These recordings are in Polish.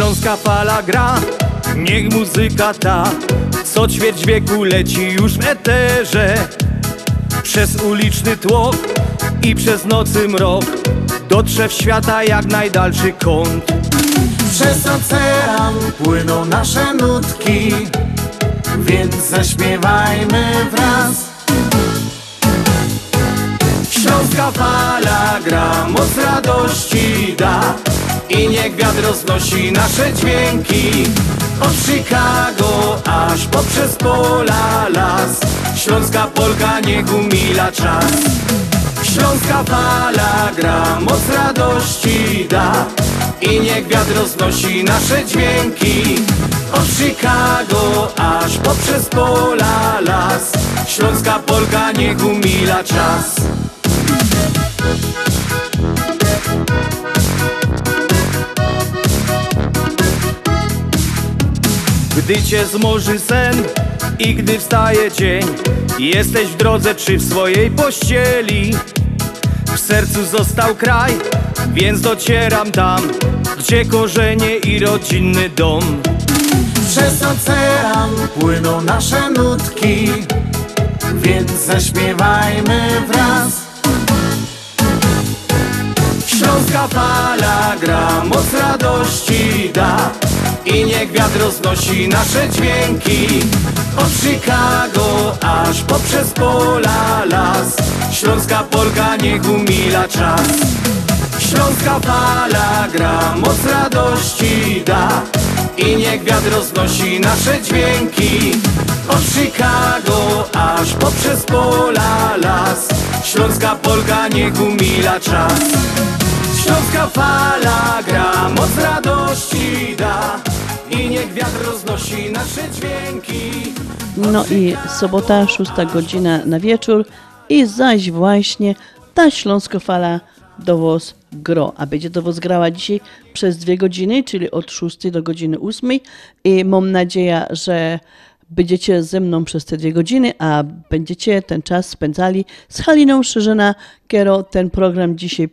Śląska fala gra, niech muzyka ta co ćwierć wieku leci już w eterze. Przez uliczny tłok i przez nocy mrok dotrze w świata jak najdalszy kąt. Przez ocean płyną nasze nutki, więc zaśpiewajmy wraz. Śląska fala gra, moc radości da i niech wiatr roznosi nasze dźwięki. Od Chicago aż poprzez pola, las, śląska polka niech umila czas. Śląska fala gra, moc radości da i niech wiatr roznosi nasze dźwięki. Od Chicago aż poprzez pola, las, śląska polka niech umila czas. Gdy cię zmoży sen i gdy wstaje dzień, jesteś w drodze czy w swojej pościeli. W sercu został kraj, więc docieram tam, gdzie korzenie i rodzinny dom. Przez ocean płyną nasze nutki, więc zaśpiewajmy wraz. Śląska fala gra, moc radości da i niech wiatr roznosi nasze dźwięki. Od Chicago aż poprzez pola, las, śląska polka niech umila czas. Śląska fala gra, moc radości da i niech wiatr roznosi nasze dźwięki. Od Chicago aż poprzez pola, las, śląska polka niech umila czas. Śląska fala gra, moc radości da i niech wiatr roznosi nasze dźwięki. No i sobota, 6:00 na wieczór i zaś właśnie ta śląska fala do was gro. A będzie do was grała dzisiaj przez 2 godziny, czyli od 6 do godziny 8. I mam nadzieję, że będziecie ze mną przez te 2 godziny, a będziecie ten czas spędzali z Haliną Szerzyna, która ten program dzisiaj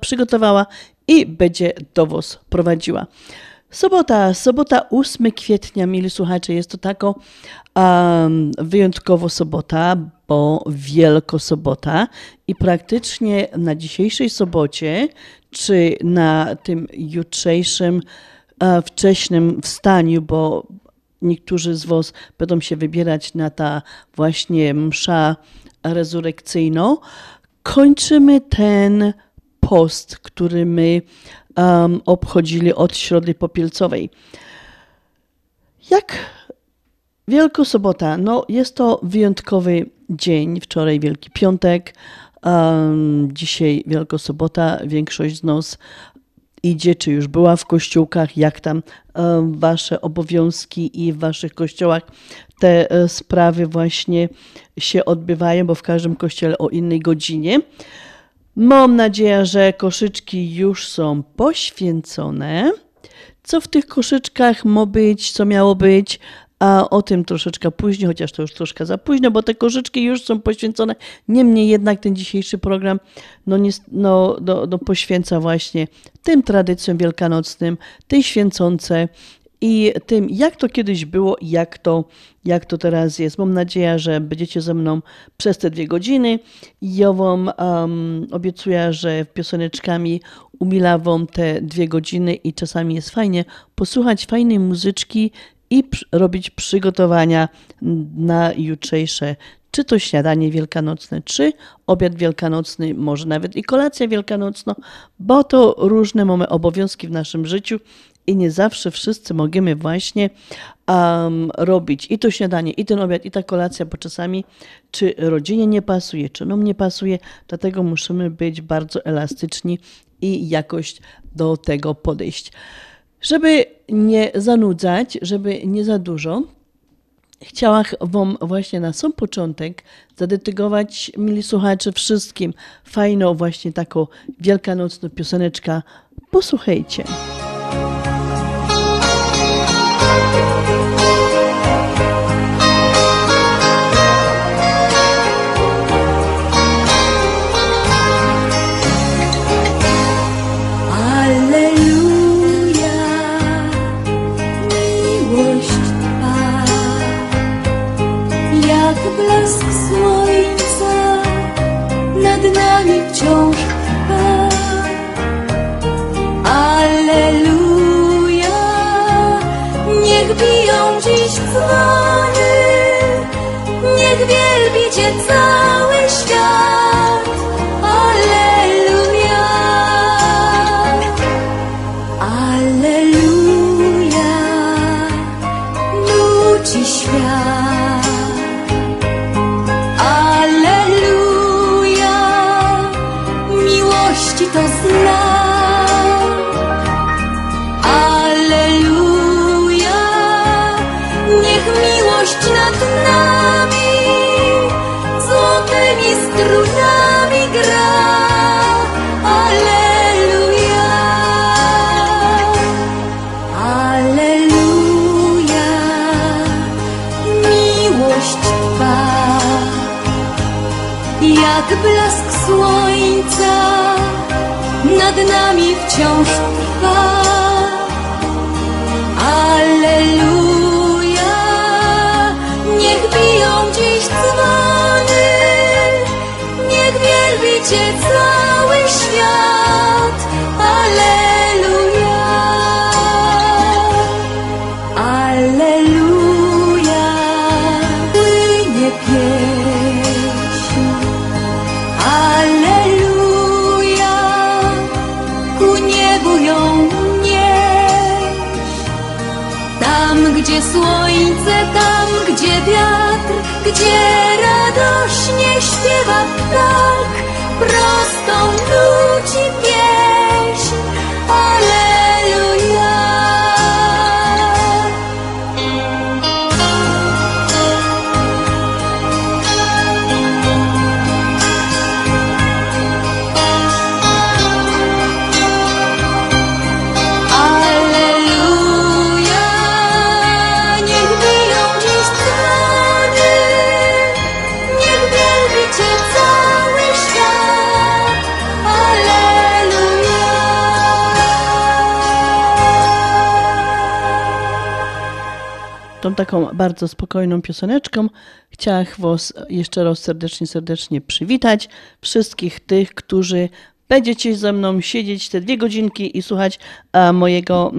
przygotowała i będzie do was prowadziła. Sobota 8 kwietnia, mili słuchacze, jest to taka wyjątkowo sobota, bo Wielkosobota i praktycznie na dzisiejszej sobocie, czy na tym jutrzejszym wcześnym wstaniu, bo niektórzy z was będą się wybierać na ta właśnie msza rezurekcyjną, kończymy ten post, który my obchodzili od Środy Popielcowej. Jak Wielkosobota? No, jest to wyjątkowy dzień. Wczoraj Wielki Piątek, dzisiaj Wielkosobota. Większość z nas idzie, czy już była w kościółkach, jak tam wasze obowiązki i w waszych kościołach te sprawy właśnie się odbywają, bo w każdym kościele o innej godzinie. Mam nadzieję, że koszyczki już są poświęcone. Co w tych koszyczkach ma być, co miało być, a o tym troszeczkę później, chociaż to już troszkę za późno, bo te koszyczki już są poświęcone. Niemniej jednak ten dzisiejszy program poświęca właśnie tym tradycjom wielkanocnym, tej święcące i tym, jak to kiedyś było i jak to teraz jest. Mam nadzieję, że będziecie ze mną przez te 2 godziny. Ja wam obiecuję, że pioseneczkami umila wam te 2 godziny i czasami jest fajnie posłuchać fajnej muzyczki i robić przygotowania na jutrzejsze, czy to śniadanie wielkanocne, czy obiad wielkanocny, może nawet i kolację wielkanocną, bo to różne mamy obowiązki w naszym życiu i nie zawsze wszyscy możemy właśnie robić i to śniadanie, i ten obiad, i ta kolacja, bo czasami czy rodzinie nie pasuje, czy nam nie pasuje, dlatego musimy być bardzo elastyczni i jakoś do tego podejść. Żeby nie zanudzać, żeby nie za dużo, chciałam wam właśnie na sam początek zadedykować, mili słuchacze, wszystkim fajną właśnie taką wielkanocną pioseneczkę. Posłuchajcie. dzwony, niech wielbi Cię cały świat. Alleluja, alleluja, ludzi świat. Alleluja, miłości to znak. Jak blask słońca nad nami wciąż trwa. Alleluja, niech biją dziś dzwony, niech wielbi Cię cały świat. Alleluja, alleluja, płynie pieśń. Alleluja, ku niebu ją nieś. Tam, gdzie słońce, tam, gdzie wiatr, gdzie radośnie śpiewa ptak, prostą ludzi pieśń. Alleluja. Alleluja, niech biją dziś dzwony, niech wielbi Cię cały świat. Alleluja. Tą taką bardzo spokojną pioseneczką chciałach Was jeszcze raz serdecznie przywitać. Wszystkich tych, którzy będziecie ze mną siedzieć te 2 godzinki i słuchać mojego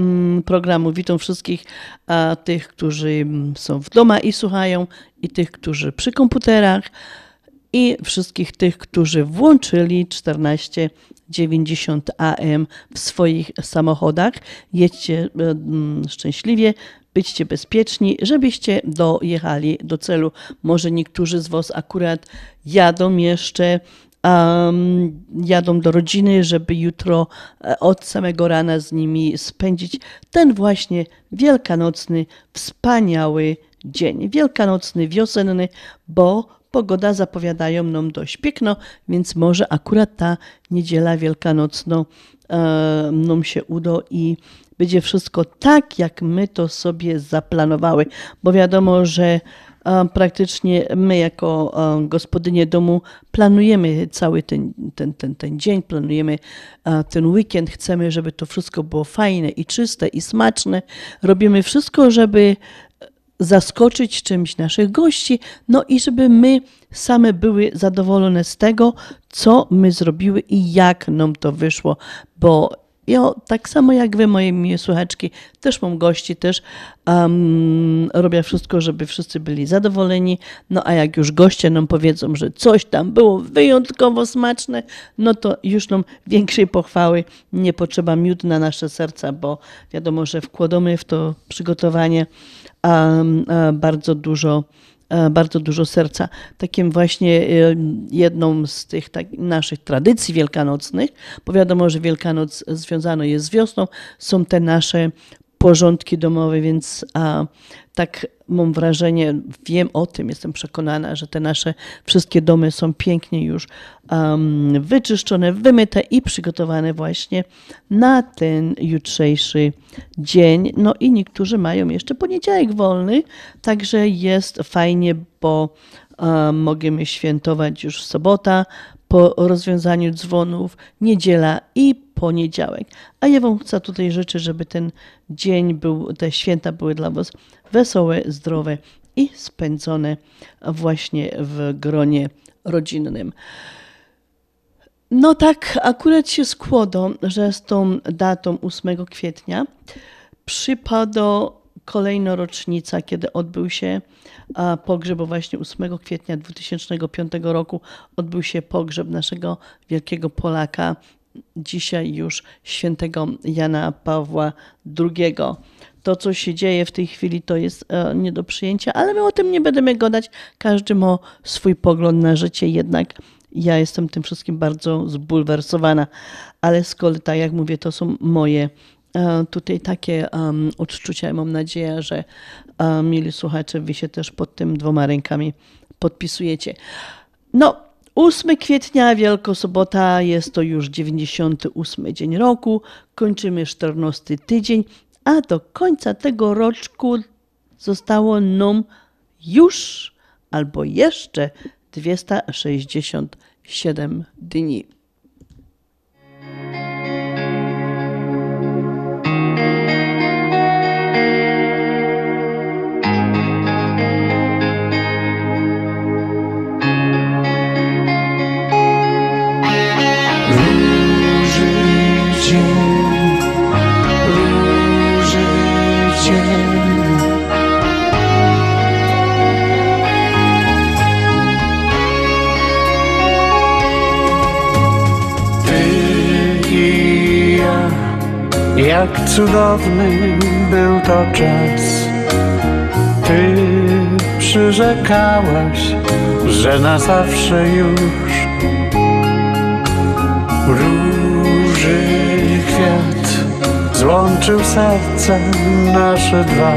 programu. Witam wszystkich tych, którzy są w domu i słuchają, i tych, którzy przy komputerach, i wszystkich tych, którzy włączyli 1490 AM w swoich samochodach. Jedźcie szczęśliwie, byćcie bezpieczni, żebyście dojechali do celu. Może niektórzy z Was akurat jadą jeszcze, jadą do rodziny, żeby jutro od samego rana z nimi spędzić ten właśnie wielkanocny, wspaniały dzień. Wielkanocny, wiosenny, bo pogoda zapowiadają nam dość piękno, więc może akurat ta niedziela wielkanocna nam się uda i będzie wszystko tak, jak my to sobie zaplanowały. Bo wiadomo, że praktycznie my jako gospodynie domu planujemy cały ten dzień, planujemy ten weekend, chcemy, żeby to wszystko było fajne i czyste i smaczne. Robimy wszystko, żeby zaskoczyć czymś naszych gości, no i żeby my same były zadowolone z tego, co my zrobiły i jak nam to wyszło, bo ja tak samo jak wy, moje słuchaczki, też mam gości, też robię wszystko, żeby wszyscy byli zadowoleni, no a jak już goście nam powiedzą, że coś tam było wyjątkowo smaczne, no to już nam większej pochwały nie potrzeba, miód na nasze serca, bo wiadomo, że wkładamy w to przygotowanie bardzo dużo serca. Takim właśnie jedną z tych naszych tradycji wielkanocnych, bo wiadomo, że Wielkanoc związano jest z wiosną, są te nasze porządki domowe, więc tak mam wrażenie, wiem o tym, jestem przekonana, że te nasze wszystkie domy są pięknie już wyczyszczone, wymyte i przygotowane właśnie na ten jutrzejszy dzień. No i niektórzy mają jeszcze poniedziałek wolny, także jest fajnie, bo możemy świętować już sobota po rozwiązaniu dzwonów, niedziela i poniedziałek. A ja Wam chcę tutaj życzę, żeby ten dzień był, te święta były dla Was wesołe, zdrowe i spędzone właśnie w gronie rodzinnym. No tak, akurat się składa, że z tą datą 8 kwietnia przypada kolejna rocznica, kiedy odbył się pogrzeb, bo właśnie 8 kwietnia 2005 roku odbył się pogrzeb naszego wielkiego Polaka, dzisiaj już świętego Jana Pawła II. To, co się dzieje w tej chwili, to jest nie do przyjęcia, ale my o tym nie będziemy gadać. Każdy ma swój pogląd na życie, jednak ja jestem tym wszystkim bardzo zbulwersowana. Ale z kolei, tak jak mówię, to są moje tutaj takie odczucia. Mam nadzieję, że mili słuchacze, wy się też pod tym dwoma rękami podpisujecie. No, 8 kwietnia, Wielka Sobota, jest to już 98 dzień roku, kończymy 14 tydzień, a do końca tego roczku zostało nam już albo jeszcze 267 dni. Jak cudowny był to czas. Ty przyrzekałaś, że na zawsze już. Róży kwiat złączył serca nasze dwa.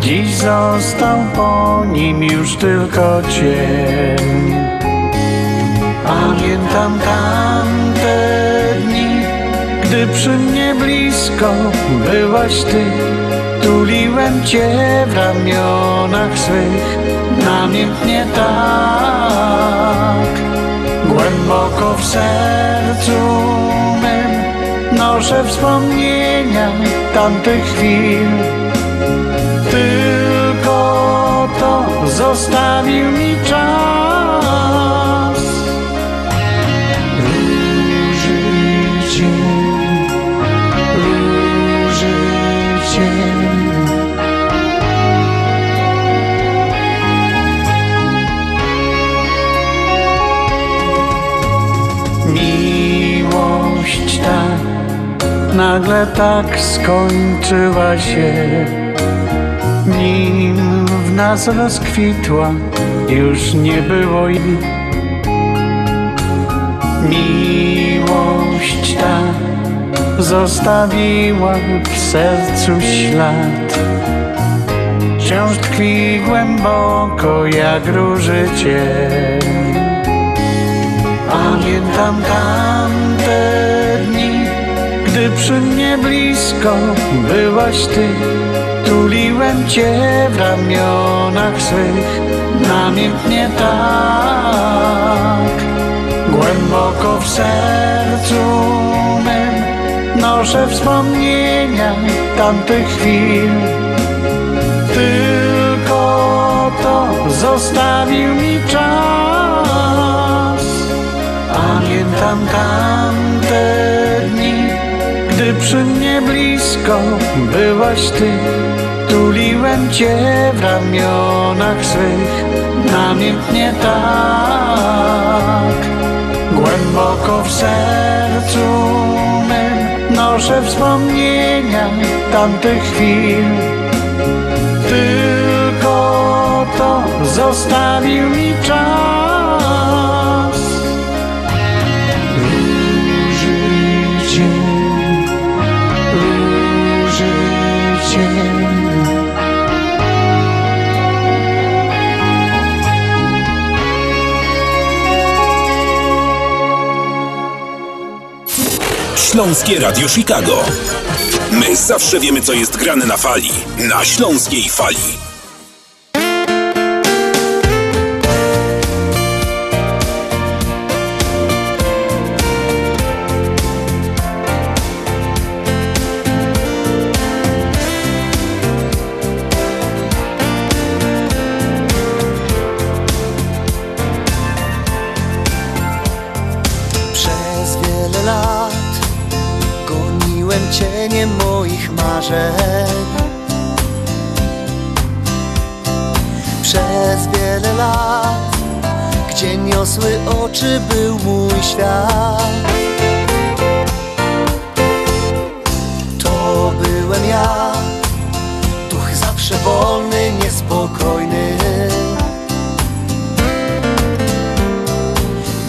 Dziś został po nim już tylko cień. Pamiętam tamte dni, gdy przy mnie blisko byłaś ty, tuliłem cię w ramionach swych, namiętnie tak. Głęboko w sercu mym noszę wspomnienia tamtych chwil. Tylko to zostawił mi czas. Róży cię, miłość ta nagle tak skończyła się, nim w nas rozkwitła, już nie było jej. Miłość ta zostawiła w sercu ślad, wciąż tkwi głęboko jak róży cień. Pamiętam tamte dni, gdy przy mnie blisko byłaś ty, tuliłem cię w ramionach swych, namiętnie tak. Głęboko w sercu mym noszę wspomnienia tamtych chwil. Tylko to zostawił mi czas. Pamiętam tamte dni, gdy przy mnie blisko byłaś ty, tuliłem cię w ramionach swych, namiętnie tak. Głęboko w sercu mym noszę wspomnienia tamtych chwil. Tylko to zostawił mi czas. Róży cię, róży cię. Śląskie Radio Chicago. My zawsze wiemy, co jest grane na fali. Na Śląskiej Fali. Goniłem cienie moich marzeń. Przez wiele lat, gdzie niosły oczy, był mój świat. To byłem ja, duch zawsze wolny, niespokojny.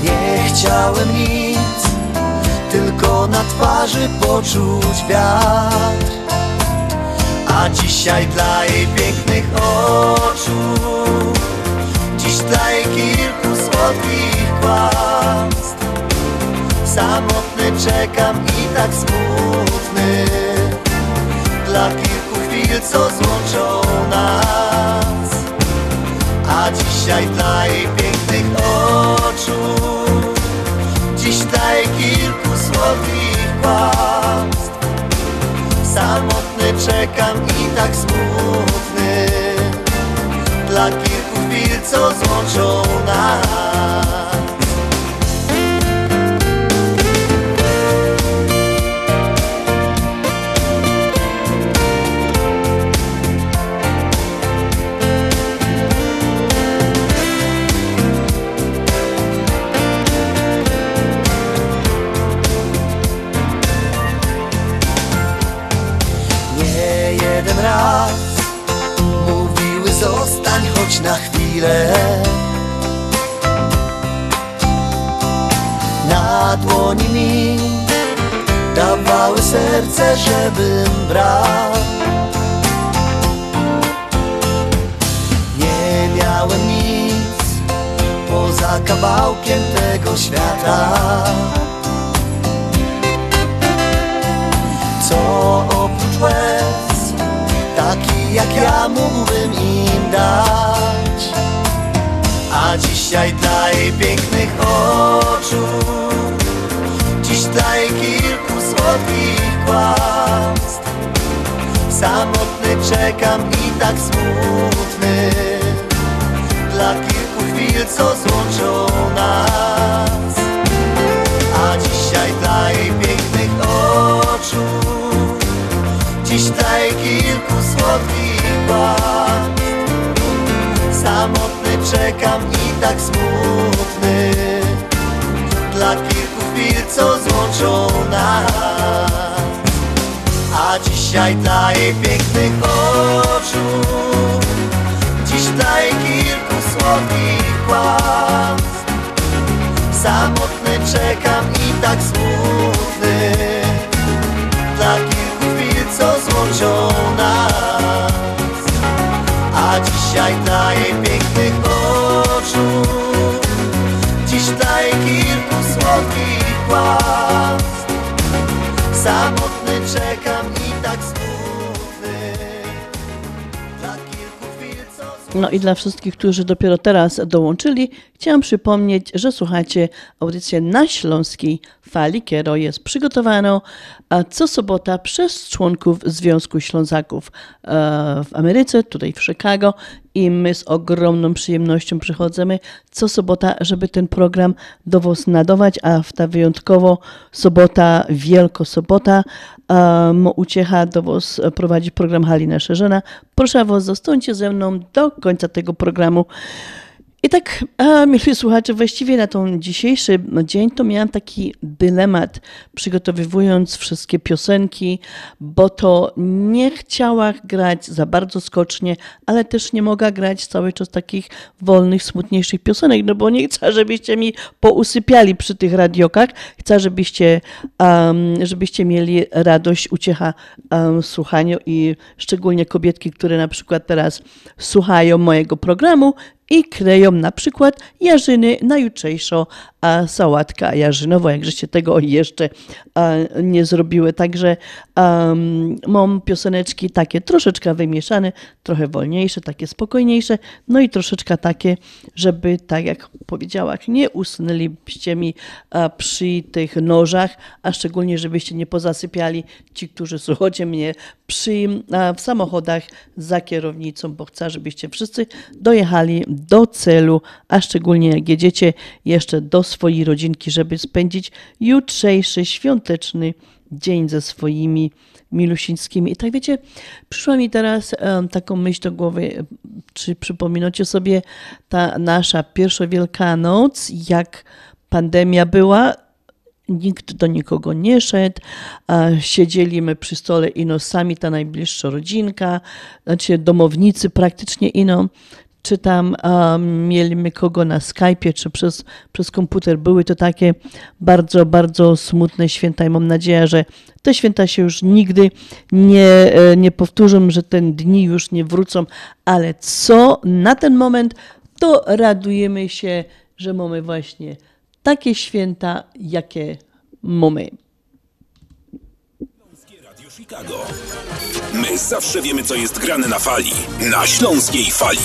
Nie chciałem nic, tylko na twarzy poczuć wiatr. A dzisiaj dla jej pięknych oczu, dziś dla jej kilku słodkich kłamstw. Samotny czekam i tak smutny dla kilku chwil, co złączą nas. A dzisiaj dla jej pięknych oczu, dziś dla jej kilku słodkich kłamstw. Samotny czekam i tak smutny dla kilku chwil, co złączą nas. Mówiły zostań choć na chwilę. Na dłoni mi dawały serce, żebym brał. Nie miałem nic poza kawałkiem tego świata. Co oprócz łez taki jak ja mógłbym im dać. A dzisiaj dla jej pięknych oczu, dziś dla jej kilku słodkich kłamstw. Samotny czekam i tak smutny dla kilku chwil, co złączą nas. A dzisiaj dla jej pięknych oczu, dziś dla jej kilku słodkich kłamstw. Samotny czekam i tak smutny dla kilku chwil, co złączą nas. A dzisiaj dla jej pięknych oczu, dziś dla jej kilku słodkich kłamstw. Samotny czekam i tak smutny dla co złączą nas. A dzisiaj dla jej pięknych oczu, dziś dla jej kilku słodkich kłamstw. Samotny czekam i tak smutny dla kilku chwil, co... No i dla wszystkich, którzy dopiero teraz dołączyli, chciałam przypomnieć, że słuchacie audycję Na Śląskiej Fali, która jest przygotowana co sobota przez członków Związku Ślązaków w Ameryce, tutaj w Chicago, i my z ogromną przyjemnością przychodzimy co sobota, żeby ten program do was nadawać, a w ta wyjątkowo sobota, Wielkosobota, uciecha do was prowadzi program Halina Szerzyna. Proszę was, zostańcie ze mną do końca tego programu. I tak, mili słuchacze, właściwie na ten dzisiejszy dzień to miałam taki dylemat, przygotowywując wszystkie piosenki, bo to nie chciała grać za bardzo skocznie, ale też nie mogła grać cały czas takich wolnych, smutniejszych piosenek, no bo nie chcę, żebyście mi pousypiali przy tych radiokach, chcę, żebyście mieli radość, uciecha słuchania i szczególnie kobietki, które na przykład teraz słuchają mojego programu i kleją na przykład jarzyny na jutrzejszą sałatkę jarzynową, jakżeście tego jeszcze nie zrobiły. Także mam pioseneczki takie troszeczkę wymieszane, trochę wolniejsze, takie spokojniejsze, no i troszeczkę takie, żeby, tak jak powiedziałam, nie usnęliście mi przy tych nożach, a szczególnie, żebyście nie pozasypiali ci, którzy słuchacie mnie w samochodach za kierownicą, bo chcę, żebyście wszyscy dojechali do celu, a szczególnie jak jedziecie jeszcze do swojej rodzinki, żeby spędzić jutrzejszy świąteczny dzień ze swoimi milusińskimi. I tak wiecie, przyszła mi teraz taką myśl do głowy, czy przypominacie sobie ta nasza pierwsza Wielkanoc, jak pandemia była, nikt do nikogo nie szedł, siedzieliśmy przy stole ino sami, ta najbliższa rodzinka, znaczy domownicy praktycznie ino, czy tam mieliśmy kogo na Skype'ie, czy przez komputer. Były to takie bardzo, bardzo smutne święta i mam nadzieję, że te święta się już nigdy nie powtórzą, że te dni już nie wrócą, ale co na ten moment, to radujemy się, że mamy właśnie takie święta, jakie mamy. Radio Chicago. My zawsze wiemy, co jest grane na fali. Na Śląskiej Fali.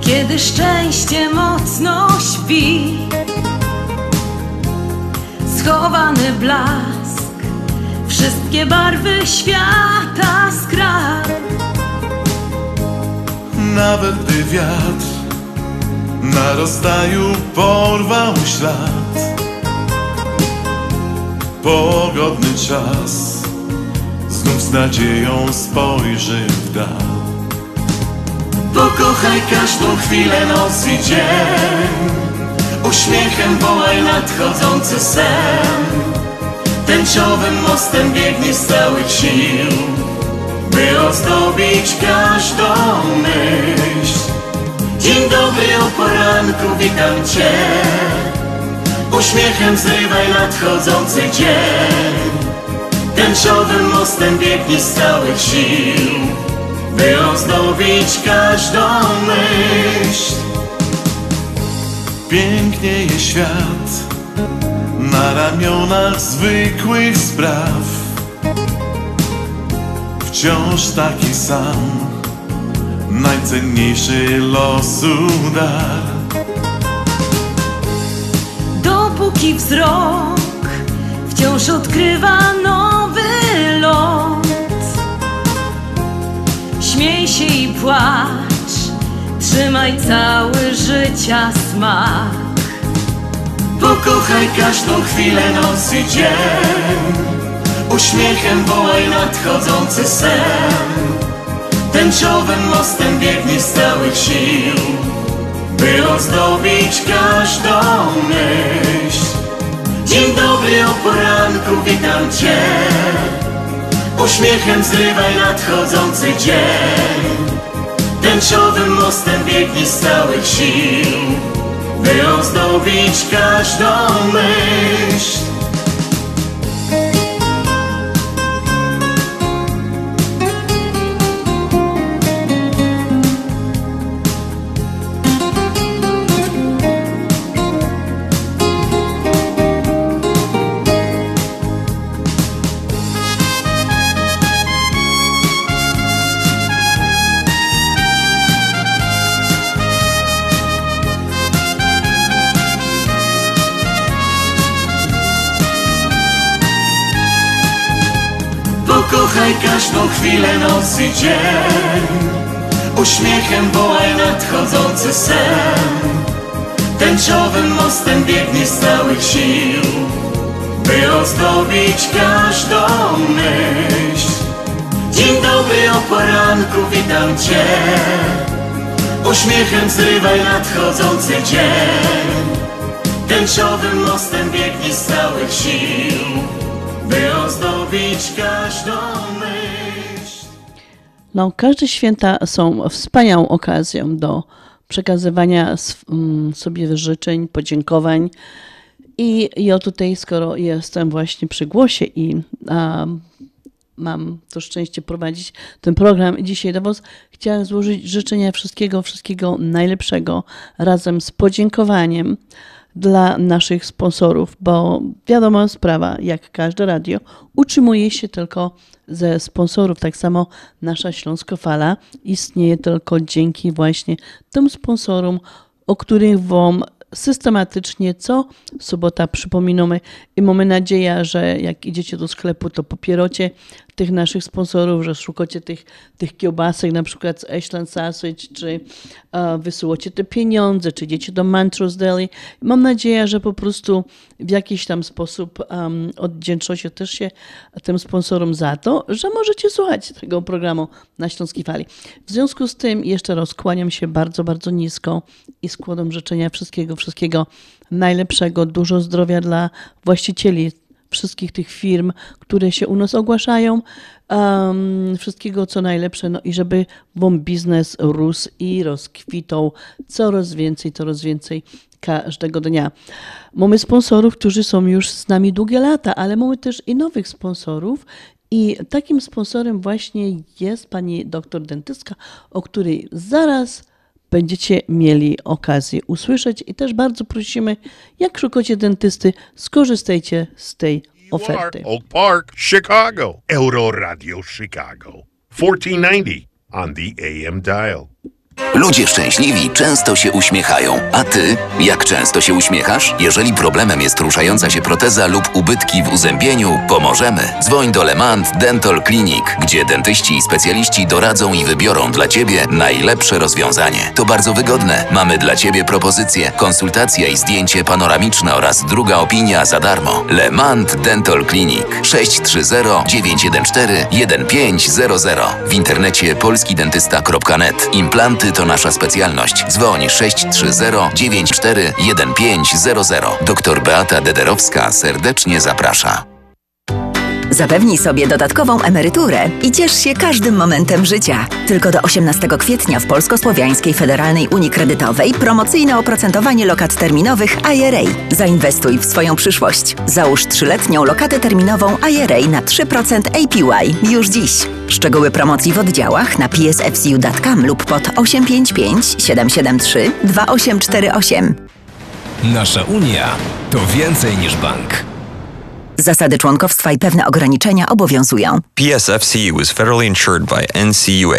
Kiedy szczęście mocno śpi, schowany blask, wszystkie barwy świata skra. Nawet gdy wiatr na rozstaju porwał ślad, pogodny czas znów z nadzieją spojrzy w dal. Pokochaj każdą chwilę, noc i dzień, uśmiechem wołaj nadchodzący sen. Tęczowym mostem biegnie z całych sił, by ozdobić każdą myśl. Dzień dobry, o poranku witam cię, uśmiechem zrywaj nadchodzący dzień. Tęczowym mostem biegnie z całych sił, by ozdobić każdą myśl. Pięknieje świat na ramionach zwykłych spraw, wciąż taki sam, najcenniejszy losu dar. Dopóki wzrok wciąż odkrywa nowy los, śmiej się i płacz, trzymaj cały życia smak. Pokochaj każdą chwilę, noc i dzień, uśmiechem wołaj nadchodzący sen. Tęczowym mostem biegnie z całych sił, by ozdobić każdą myśl. Dzień dobry, o poranku witam cię, uśmiechem zrywaj nadchodzący dzień. Tęczowym mostem biegnie z całych sił, by ozdobić każdą myśl. Kochaj każdą chwilę, noc i dzień, uśmiechem wołaj nadchodzący sen. Tęczowym mostem biegnie z całych sił, by ozdobić każdą myśl. Dzień dobry, o poranku witam cię, uśmiechem zrywaj nadchodzący dzień. Tęczowym mostem biegnie z całych sił, by ozdobić każdą myśl. No, każde święta są wspaniałą okazją do przekazywania sobie życzeń, podziękowań. I ja tutaj, skoro jestem właśnie przy głosie i mam to szczęście prowadzić ten program dzisiaj do was, chciałam złożyć życzenia wszystkiego najlepszego razem z podziękowaniem dla naszych sponsorów, bo wiadoma sprawa, jak każde radio, utrzymuje się tylko ze sponsorów. Tak samo nasza Śląska Fala istnieje tylko dzięki właśnie tym sponsorom, o których wam systematycznie co sobota przypominamy i mamy nadzieję, że jak idziecie do sklepu, to popieracie tych naszych sponsorów, że szukacie tych kiełbasek, na przykład z Ashland Sausage, czy wysyłacie te pieniądze, czy idziecie do Montrose Deli. Mam nadzieję, że po prostu w jakiś tam sposób odwdzięczacie też się tym sponsorom za to, że możecie słuchać tego programu na Śląskiej Fali. W związku z tym jeszcze raz kłaniam się bardzo, bardzo nisko i składam życzenia wszystkiego najlepszego, dużo zdrowia dla właścicieli wszystkich tych firm, które się u nas ogłaszają, wszystkiego co najlepsze, no i żeby wam biznes rósł i rozkwitał coraz więcej każdego dnia. Mamy sponsorów, którzy są już z nami długie lata, ale mamy też i nowych sponsorów i takim sponsorem właśnie jest pani doktor dentystka, o której zaraz będziecie mieli okazję usłyszeć i też bardzo prosimy, jak szukacie dentysty, skorzystajcie z tej oferty. Oak Park, Chicago. Euro Radio Chicago. 1490 on the AM dial. Ludzie szczęśliwi często się uśmiechają. A ty? Jak często się uśmiechasz? Jeżeli problemem jest ruszająca się proteza lub ubytki w uzębieniu, pomożemy. Dzwoń do Lemont Dental Clinic, gdzie dentyści i specjaliści doradzą i wybiorą dla ciebie najlepsze rozwiązanie. To bardzo wygodne. Mamy dla ciebie propozycje, konsultacja i zdjęcie panoramiczne oraz druga opinia za darmo. Lemont Dental Clinic 630-914-1500. W internecie polskidentysta.net. Implanty to nasza specjalność. Dzwoń 630-94-1500. Doktor Beata Dederowska serdecznie zaprasza. Zapewnij sobie dodatkową emeryturę i ciesz się każdym momentem życia. Tylko do 18 kwietnia w Polsko-Słowiańskiej Federalnej Unii Kredytowej promocyjne oprocentowanie lokat terminowych IRA. Zainwestuj w swoją przyszłość. Załóż 3-letnią lokatę terminową IRA na 3% APY już dziś. Szczegóły promocji w oddziałach na psfcu.com lub pod 855 773 2848. Nasza Unia to więcej niż bank. Zasady członkowstwa i pewne ograniczenia obowiązują. PSFCU is federally insured by NCUA.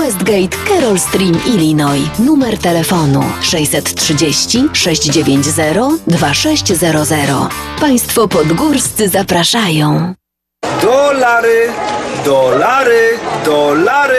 Westgate, Carroll Stream, Illinois. Numer telefonu 630 690 2600. Państwo podgórscy zapraszają. Dolary, dolary, dolary,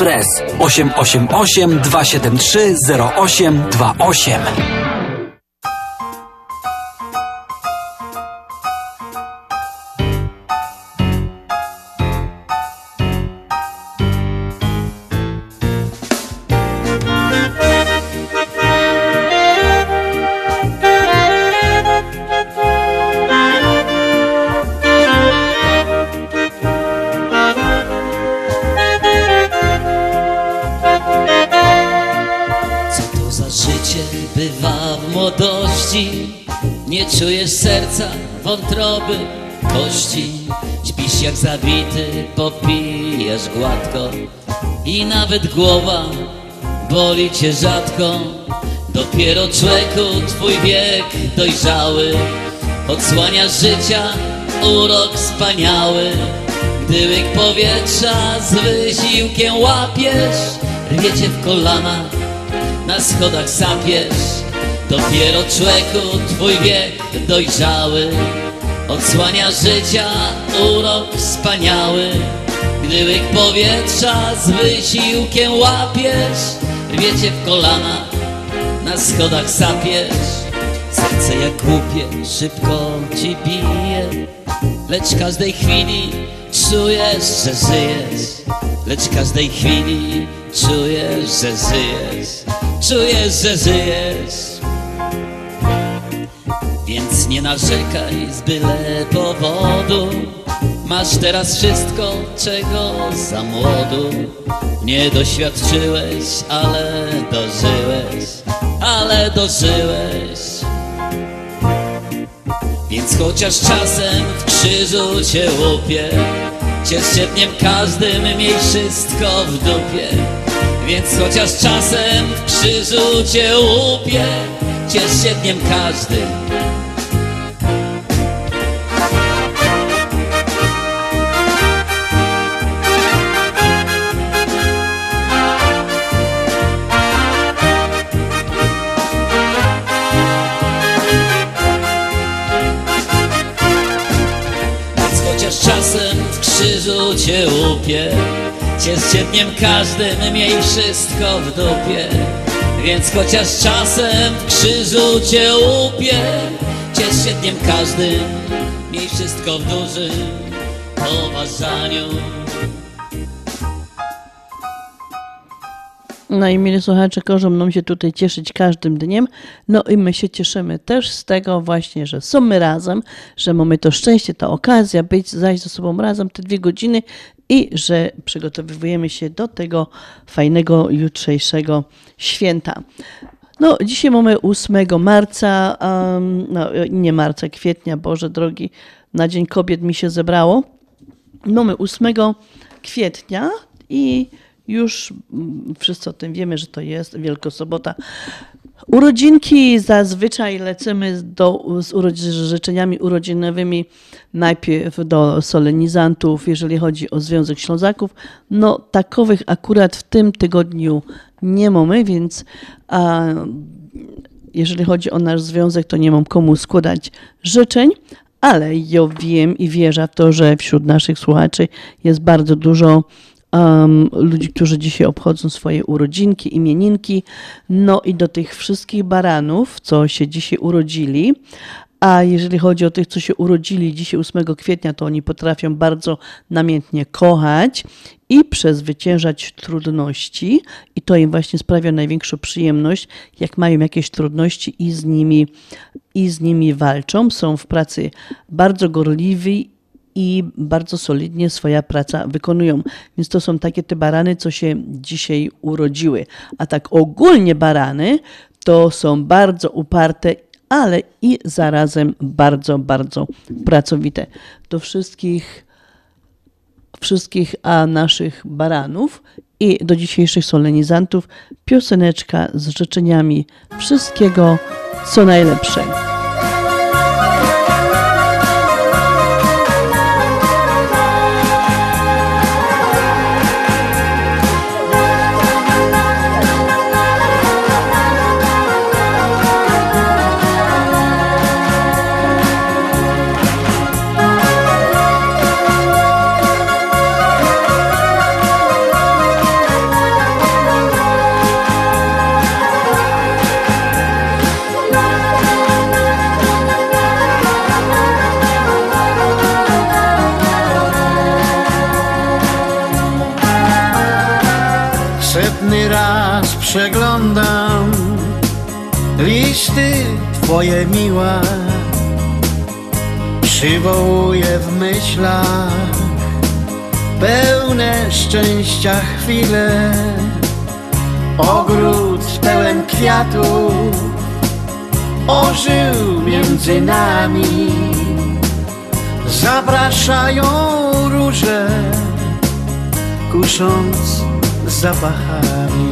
888-273-0828. Wątroby, kości, śpisz jak zabity, popijasz gładko i nawet głowa boli cię rzadko. Dopiero człowieku twój wiek dojrzały odsłania życia urok wspaniały. Gdy łyk powietrza z wysiłkiem łapiesz, rwie cię w kolanach, na schodach sapiesz. Dopiero człeku twój wiek dojrzały odsłania życia urok wspaniały. Gdy łyk powietrza z wysiłkiem łapiesz, rwiecie w kolana, na schodach sapiesz. Serce jak głupie szybko ci bije, lecz każdej chwili czujesz, że żyjesz. Lecz każdej chwili czujesz, że żyjesz. Czujesz, że żyjesz. Więc nie narzekaj z byle powodu. Masz teraz wszystko, czego za młodu nie doświadczyłeś, ale dożyłeś, ale dożyłeś. Więc chociaż czasem w krzyżu cię łupie, ciesz się dniem każdym, miej wszystko w dupie. Więc chociaż czasem w krzyżu cię łupie, ciesz się dniem każdym. Cię łupie, ciesz się dniem każdym, miej wszystko w dupie. Więc chociaż czasem w krzyżu cię łupie, ciesz się dniem każdym, miej wszystko w dużym poważaniu. No i mili słuchacze, każą nam się tutaj cieszyć każdym dniem. No i my się cieszymy też z tego właśnie, że są my razem, że mamy to szczęście, ta okazja być zaś ze sobą razem te 2 godziny i że przygotowujemy się do tego fajnego jutrzejszego święta. No dzisiaj mamy 8 marca, kwietnia, Boże drogi, na Dzień Kobiet mi się zebrało. Mamy 8 kwietnia i już wszyscy o tym wiemy, że to jest Wielkosobota. Urodzinki zazwyczaj lecimy z życzeniami urodzinowymi najpierw do solenizantów, jeżeli chodzi o Związek Ślązaków. No takowych akurat w tym tygodniu nie mamy, więc jeżeli chodzi o nasz związek, to nie mam komu składać życzeń. Ale ja wiem i wierzę w to, że wśród naszych słuchaczy jest bardzo dużo ludzi, którzy dzisiaj obchodzą swoje urodzinki, imieninki, no i do tych wszystkich baranów, co się dzisiaj urodzili, a jeżeli chodzi o tych, co się urodzili dzisiaj 8 kwietnia, to oni potrafią bardzo namiętnie kochać i przezwyciężać trudności i to im właśnie sprawia największą przyjemność, jak mają jakieś trudności i z nimi walczą, są w pracy bardzo gorliwi i bardzo solidnie swoja praca wykonują. Więc to są takie te barany, co się dzisiaj urodziły. A tak ogólnie barany to są bardzo uparte, ale i zarazem bardzo, bardzo pracowite. Do wszystkich naszych baranów i do dzisiejszych solenizantów pioseneczka z życzeniami wszystkiego, co najlepszego. Przeglądam listy twoje miła, przywołuję w myślach pełne szczęścia chwile. Ogród pełen kwiatów ożył między nami, zapraszają róże, kusząc zapachami.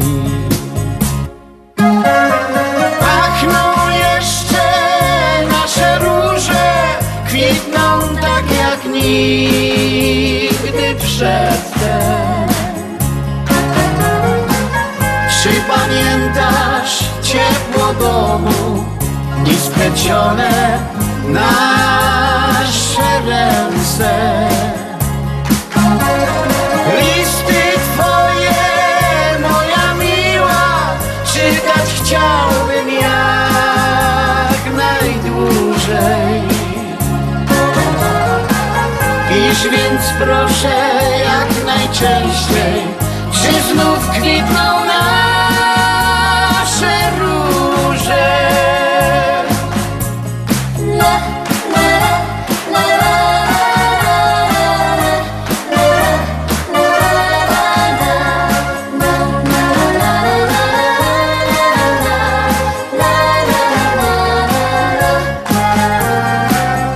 Pachną jeszcze nasze róże, kwitną tak jak nigdy przedtem. Czy pamiętasz ciepło domu, i splecione nasze ręce. Listy twoje, moja miła, czytać chciałbym jak najdłużej. Pisz więc proszę jak najczęściej, czy znów kwitną nasze róże.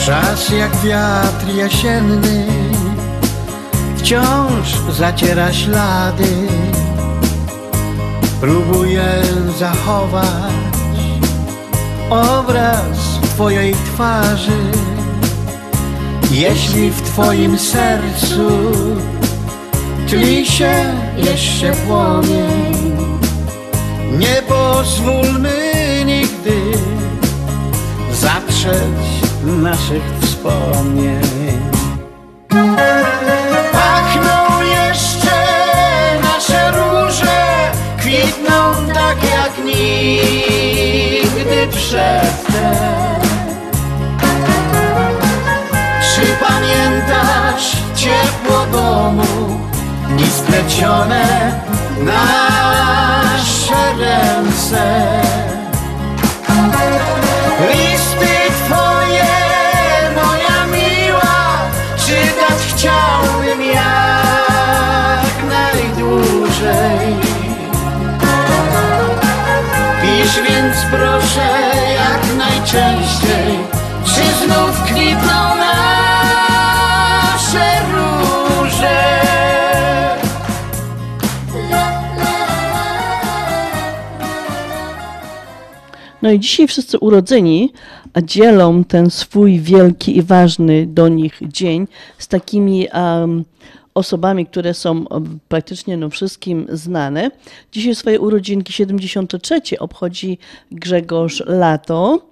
Czas jak wiatr jesienny wciąż zaciera ślady. Próbuję zachować obraz twojej twarzy. Jeśli w twoim sercu tli się jeszcze płomień, nie pozwólmy nigdy zatrzeć naszych wspomnień. Pachną jeszcze nasze róże, kwitną tak jak nigdy przedtem. Czy pamiętasz ciepło domu i splecione nasze ręce? Chciałbym jak najdłużej. Pisz więc proszę jak najczęściej, czy znów kwitną nasze róże. No i dzisiaj wszyscy urodzeni dzielą ten swój wielki i ważny do nich dzień z takimi osobami, które są praktycznie wszystkim znane. Dzisiaj swoje urodzinki 73 obchodzi Grzegorz Lato,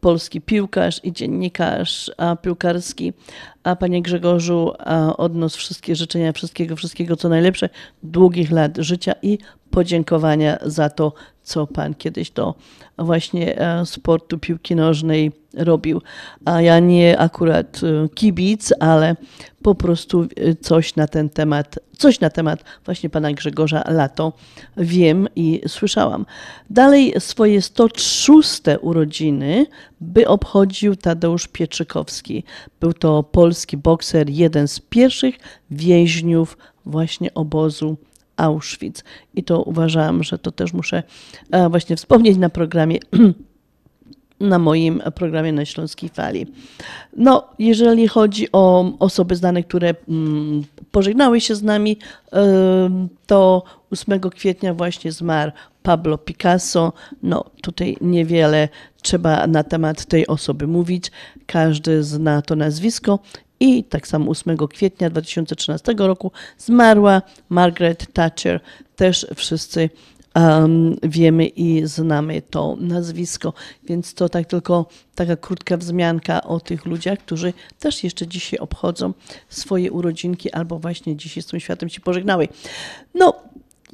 polski piłkarz i dziennikarz piłkarski. A panie Grzegorzu, od nas wszystkie życzenia, wszystkiego co najlepsze, długich lat życia i podziękowania za to, co pan kiedyś do właśnie sportu piłki nożnej robił. A ja nie akurat kibic, ale po prostu coś na temat właśnie pana Grzegorza Lato wiem i słyszałam. Dalej swoje 106. urodziny by obchodził Tadeusz Pietrzykowski. Był to polski bokser, jeden z pierwszych więźniów właśnie obozu Auschwitz. I to uważam, że to też muszę właśnie wspomnieć na programie, na moim programie Na Śląskiej Fali. No, jeżeli chodzi o osoby znane, które pożegnały się z nami, to 8 kwietnia właśnie zmarł Pablo Picasso. No, tutaj niewiele trzeba na temat tej osoby mówić. Każdy zna to nazwisko. I tak samo 8 kwietnia 2013 roku zmarła Margaret Thatcher. Też wszyscy wiemy i znamy to nazwisko. Więc to tak tylko taka krótka wzmianka o tych ludziach, którzy też jeszcze dzisiaj obchodzą swoje urodzinki albo właśnie dzisiaj z tym światem się pożegnały. No,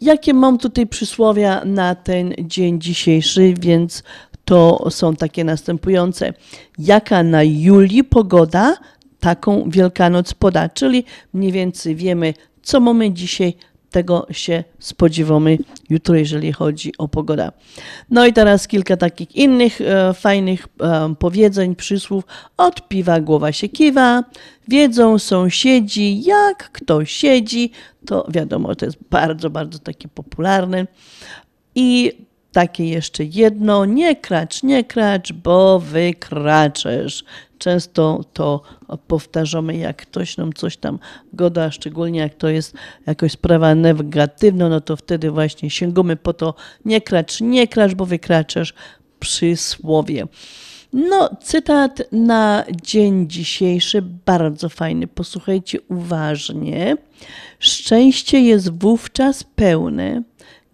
jakie mam tutaj przysłowia na ten dzień dzisiejszy, więc to są takie następujące. Jaka na juli pogoda, taką Wielkanoc poda, czyli mniej więcej wiemy, co mamy dzisiaj, tego się spodziewamy jutro, jeżeli chodzi o pogodę. No i teraz kilka takich innych fajnych powiedzeń, przysłów. Od piwa głowa się kiwa, wiedzą sąsiedzi, jak kto siedzi. To wiadomo, to jest bardzo, bardzo takie popularne. I takie jeszcze jedno, nie kracz, bo wykraczesz. Często to powtarzamy, jak ktoś nam coś tam goda, szczególnie jak to jest jakaś sprawa negatywna, no to wtedy właśnie sięgamy po to nie kracz, bo wykraczesz przysłowie. No, cytat na dzień dzisiejszy, bardzo fajny, posłuchajcie uważnie. Szczęście jest wówczas pełne,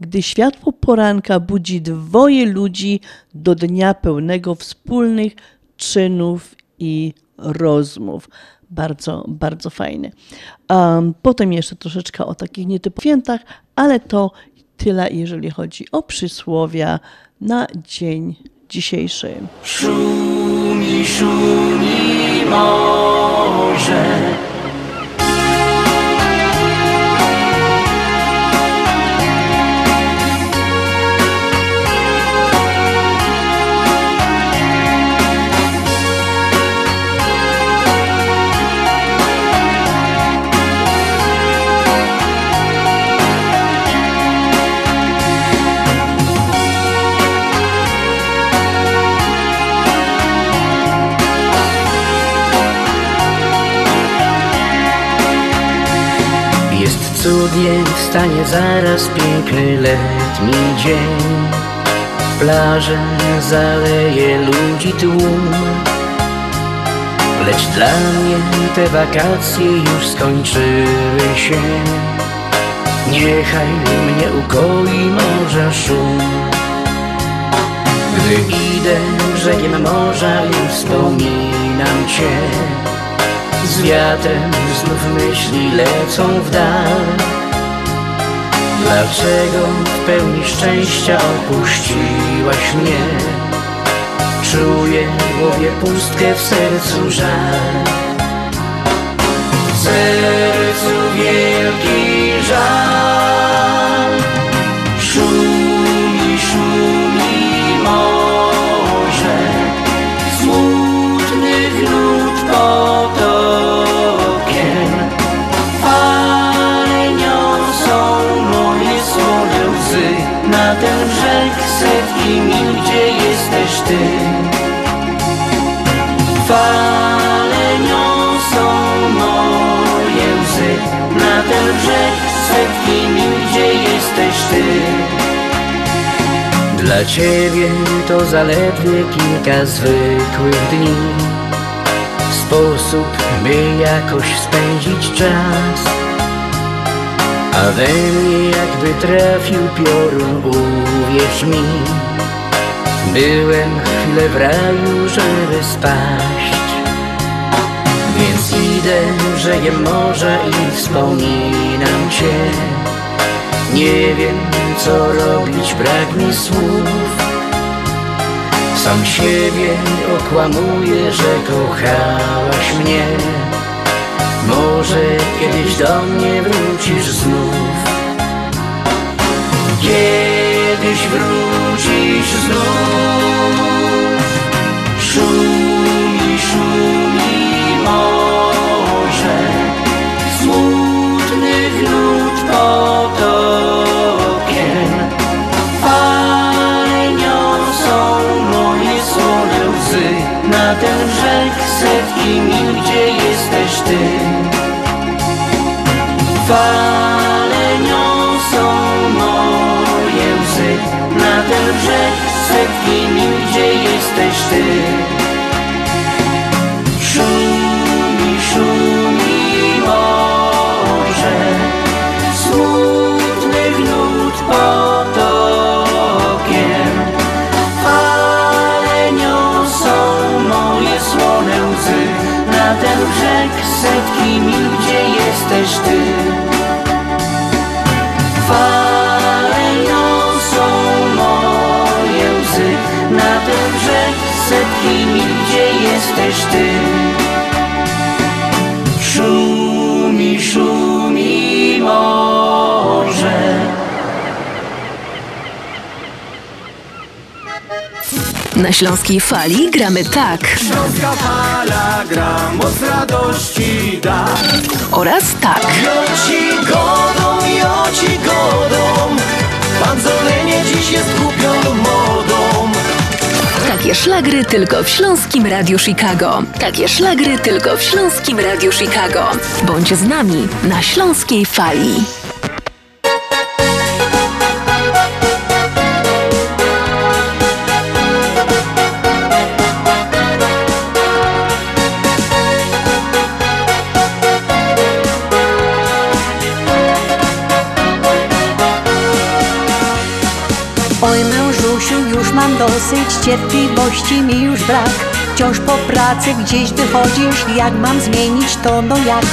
gdy światło poranka budzi dwoje ludzi do dnia pełnego wspólnych czynów i rozmów. Bardzo, bardzo fajny. Potem jeszcze troszeczkę o takich nietypowych świętach, ale to tyle, jeżeli chodzi o przysłowia na dzień dzisiejszy. Szumi, szumi morze. Cudnie wstanie zaraz piękny letni dzień. Plaże zaleje ludzi tłum. Lecz dla mnie te wakacje już skończyły się. Niechaj mnie ukoi morza szum. Gdy idę brzegiem morza i wspominam cię. Z wiatrem znów myśli lecą w dal. Dlaczego w pełni szczęścia opuściłaś mnie? Czuję w głowie pustkę, w sercu żal. W sercu wielki żal. Szumi, szumi morze, smutnych nut ty. Fale niosą moje łzy na ten brzeg setki mil, gdzie jesteś ty. Dla ciebie to zaledwie kilka zwykłych dni, sposób, by jakoś spędzić czas, a we mnie jakby trafił piorun, uwierz mi. Byłem chwilę w raju, żeby spaść. Więc idę brzegiem morza i wspominam cię. Nie wiem, co robić, brak mi słów. Sam siebie okłamuję, że kochałaś mnie. Może kiedyś do mnie wrócisz znów. Kiedyś wrócisz znów. Szumi, szumi morze, smutnych nut potokiem. Fale niosą moje słone łzy na ten brzeg setki mil, gdzie jesteś ty. Fale niosą moje łzy na ten brzeg setki mil, gdzie jesteś ty. Szumi, szumi morze, smutnych nut potokiem. Fale niosą moje słone łzy na ten brzeg setki mil, gdzie jesteś ty. Jesteś ty. Szumi, szumi morze. Na Śląskiej Fali gramy tak. Śląska Fala gra, moc radości da. Oraz tak. Joci godą, panzolenie dziś jest kupioną modą. Takie szlagry tylko w Śląskim Radiu Chicago. Takie szlagry tylko w Śląskim Radiu Chicago. Bądź z nami na Śląskiej Fali. dosyć cierpliwości mi już brak. Wciąż po pracy gdzieś wychodzisz, jak mam zmienić to, no jak?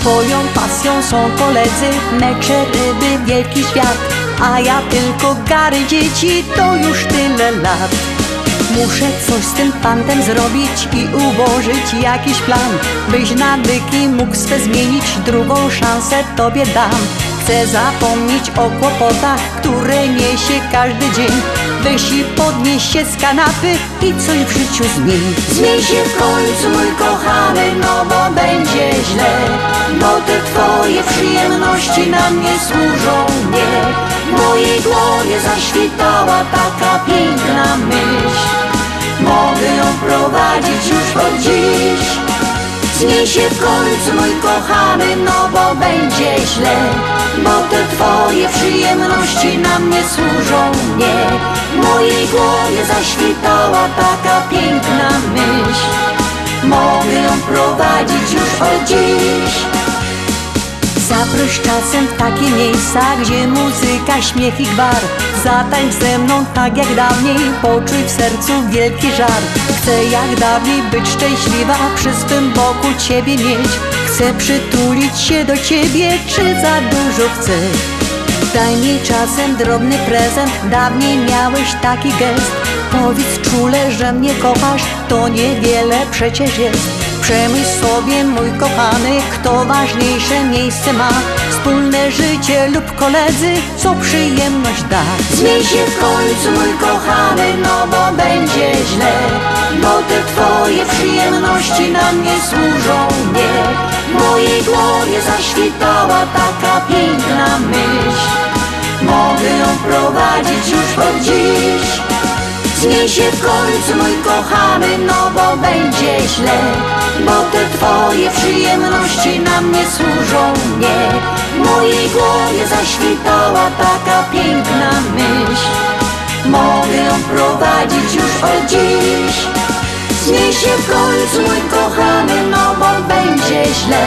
Twoją pasją są koledzy, mecze, ryby, wielki świat. A ja tylko gary dzieci, to już tyle lat. Muszę coś z tym fantem zrobić i ułożyć jakiś plan, byś nawyki mógł swe zmienić, drugą szansę tobie dam. Chcę zapomnieć o kłopotach, które niesie każdy dzień. Weź i podnieś się z kanapy i coś w życiu zmień. Zmień się w końcu, mój kochany, no bo będzie źle, bo te twoje przyjemności na mnie służą, nie. W mojej głowie zaświtała taka piękna myśl, mogę ją prowadzić już od dziś. Zmień się w końcu, mój kochany, no bo będzie źle, bo te twoje przyjemności na mnie służą, nie. W mojej głowie zaświtała taka piękna myśl, mogę ją prowadzić już od dziś. Zaproś czasem w takie miejsca, gdzie muzyka, śmiech i gwar. Zatańcz ze mną tak jak dawniej, poczuj w sercu wielki żar. Chcę jak dawniej być szczęśliwa, przy swym boku ciebie mieć. Chcę przytulić się do ciebie, czy za dużo chcę? Daj mi czasem drobny prezent, dawniej miałeś taki gest. Powiedz czule, że mnie kochasz, to niewiele przecież jest. Przemyśl sobie, mój kochany, kto ważniejsze miejsce ma. Wspólne życie lub koledzy, co przyjemność da. Zmień się w końcu, mój kochany, no bo będzie źle, bo te twoje przyjemności na mnie służą, nie. W mojej głowie zaświtała taka piękna myśl, mogę ją prowadzić już od dziś. Zmień się w końcu, mój kochany, no bo będzie źle, bo te twoje przyjemności na mnie służą, nie. W mojej głowie zaświtała taka piękna myśl, mogę ją prowadzić już od dziś. Zmień się w końcu, mój kochany, no bo będzie źle,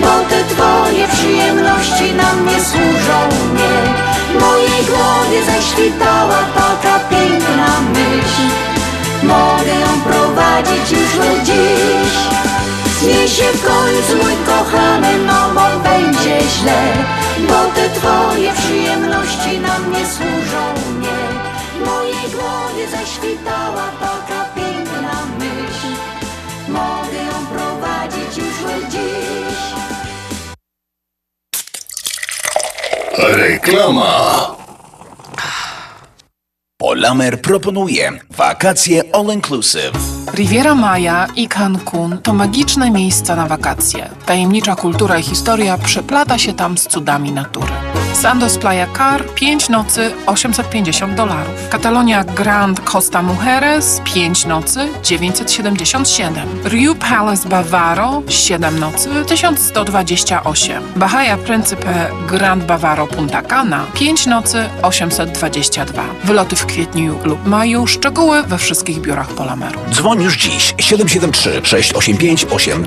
bo te twoje przyjemności na mnie służą, nie. W mojej głowie zaświtała taka piękna myśl, mogę ją prowadzić już od dziś. Zmień się w końcu, mój kochany, no bo będzie źle, bo te twoje przyjemności na mnie służą, nie. W mojej głowie zaświtała taka piękna myśl, mogę ją prowadzić już od dziś. Reklama. Polamer proponuje wakacje all-inclusive. Riviera Maya i Cancun to magiczne miejsca na wakacje. Tajemnicza kultura i historia przeplata się tam z cudami natury. Sandos Playa Car, 5 nocy, $850. Katalonia Grand Costa Mujeres, 5 nocy, $977. Riu Palace Bavaro, 7 nocy, $1128. Bahia Principe Grand Bavaro Punta Cana, 5 nocy, $822. Wyloty w kwietniu lub maju, szczegóły we wszystkich biurach Polameru. Dzwoń już dziś, 773-685-8222.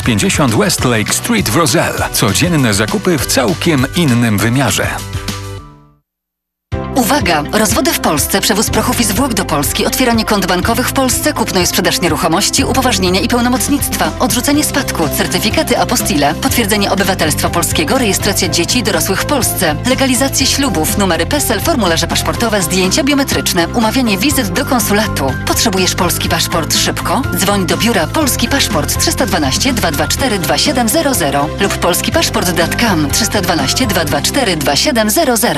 Westlake Street w Roselle. Codzienne zakupy w całkiem innym wymiarze. Uwaga! Rozwody w Polsce, przewóz prochów i zwłok do Polski, otwieranie kont bankowych w Polsce, kupno i sprzedaż nieruchomości, upoważnienia i pełnomocnictwa, odrzucenie spadku, certyfikaty apostille, potwierdzenie obywatelstwa polskiego, rejestracja dzieci i dorosłych w Polsce, legalizacje ślubów, numery PESEL, formularze paszportowe, zdjęcia biometryczne, umawianie wizyt do konsulatu. Potrzebujesz Polski Paszport szybko? Dzwoń do biura Polski Paszport 312 224 2700 lub polskipaszport.com 312 224 2700.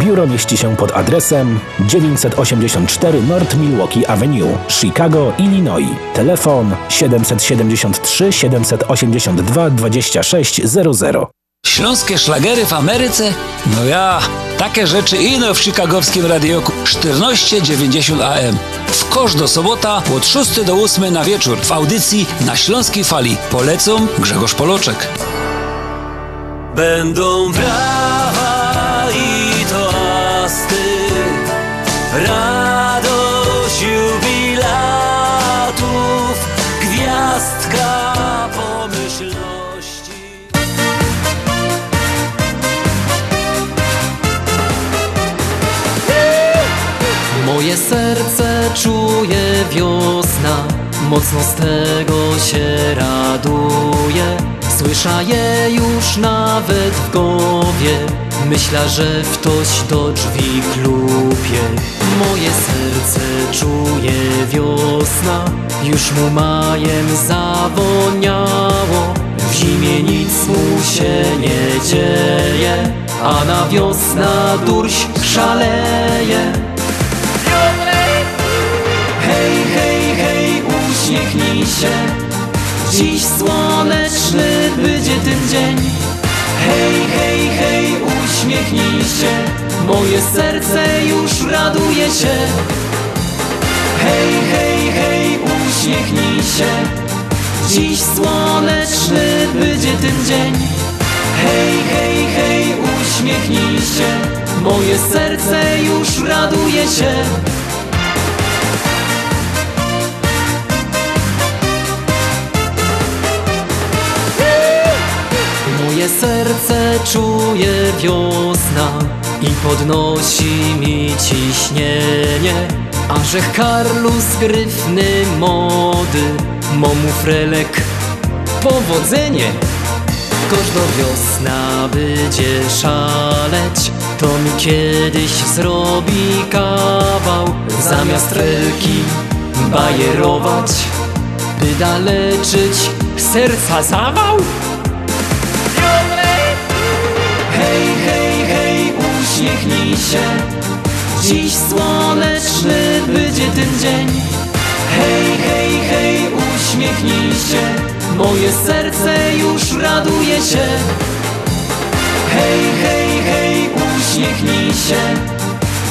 Biuro mieści się pod adresem 984 North Milwaukee Avenue, Chicago, Illinois. Telefon 773 782 2600. Śląskie szlagery w Ameryce? No ja! Takie rzeczy ino w chicagowskim radioku 1490 AM. W kosz do sobota od 6 do 8 na wieczór w audycji Na Śląskiej Fali. Polecą Grzegorz Poloczek. Będą brawa i toasty, radość jubilatów, gwiazdka pomyślności. Moje serce czuje wiosna, mocno z tego się raduje. Słyszę je już nawet w głowie, myślę, że ktoś do drzwi chlupie. Moje serce czuje wiosna, już mu majem zawoniało. W zimie nic mu się nie dzieje, a na wiosna durś szaleje. Hej, hej, hej, uśmiechnij się, dziś słoneczny będzie ten dzień. Hej, hej, hej, uśmiechnij się, moje serce już raduje się. Hej, hej, hej, uśmiechnij się, dziś słoneczny będzie ten dzień. Hej, hej, hej, uśmiechnij się, moje serce już raduje się. Moje serce czuje wiosna i podnosi mi ciśnienie. A że Karlus gryfny mody, momu frelek powodzenie. Koż do wiosna będzie szaleć, to mi kiedyś zrobi kawał. Zamiast relki bajerować, by daleczyć serca zawał. Hej, hej, hej, uśmiechnij się, dziś słoneczny będzie ten dzień. Hej, hej, hej, uśmiechnij się, moje serce już raduje się. Hej, hej, hej, uśmiechnij się,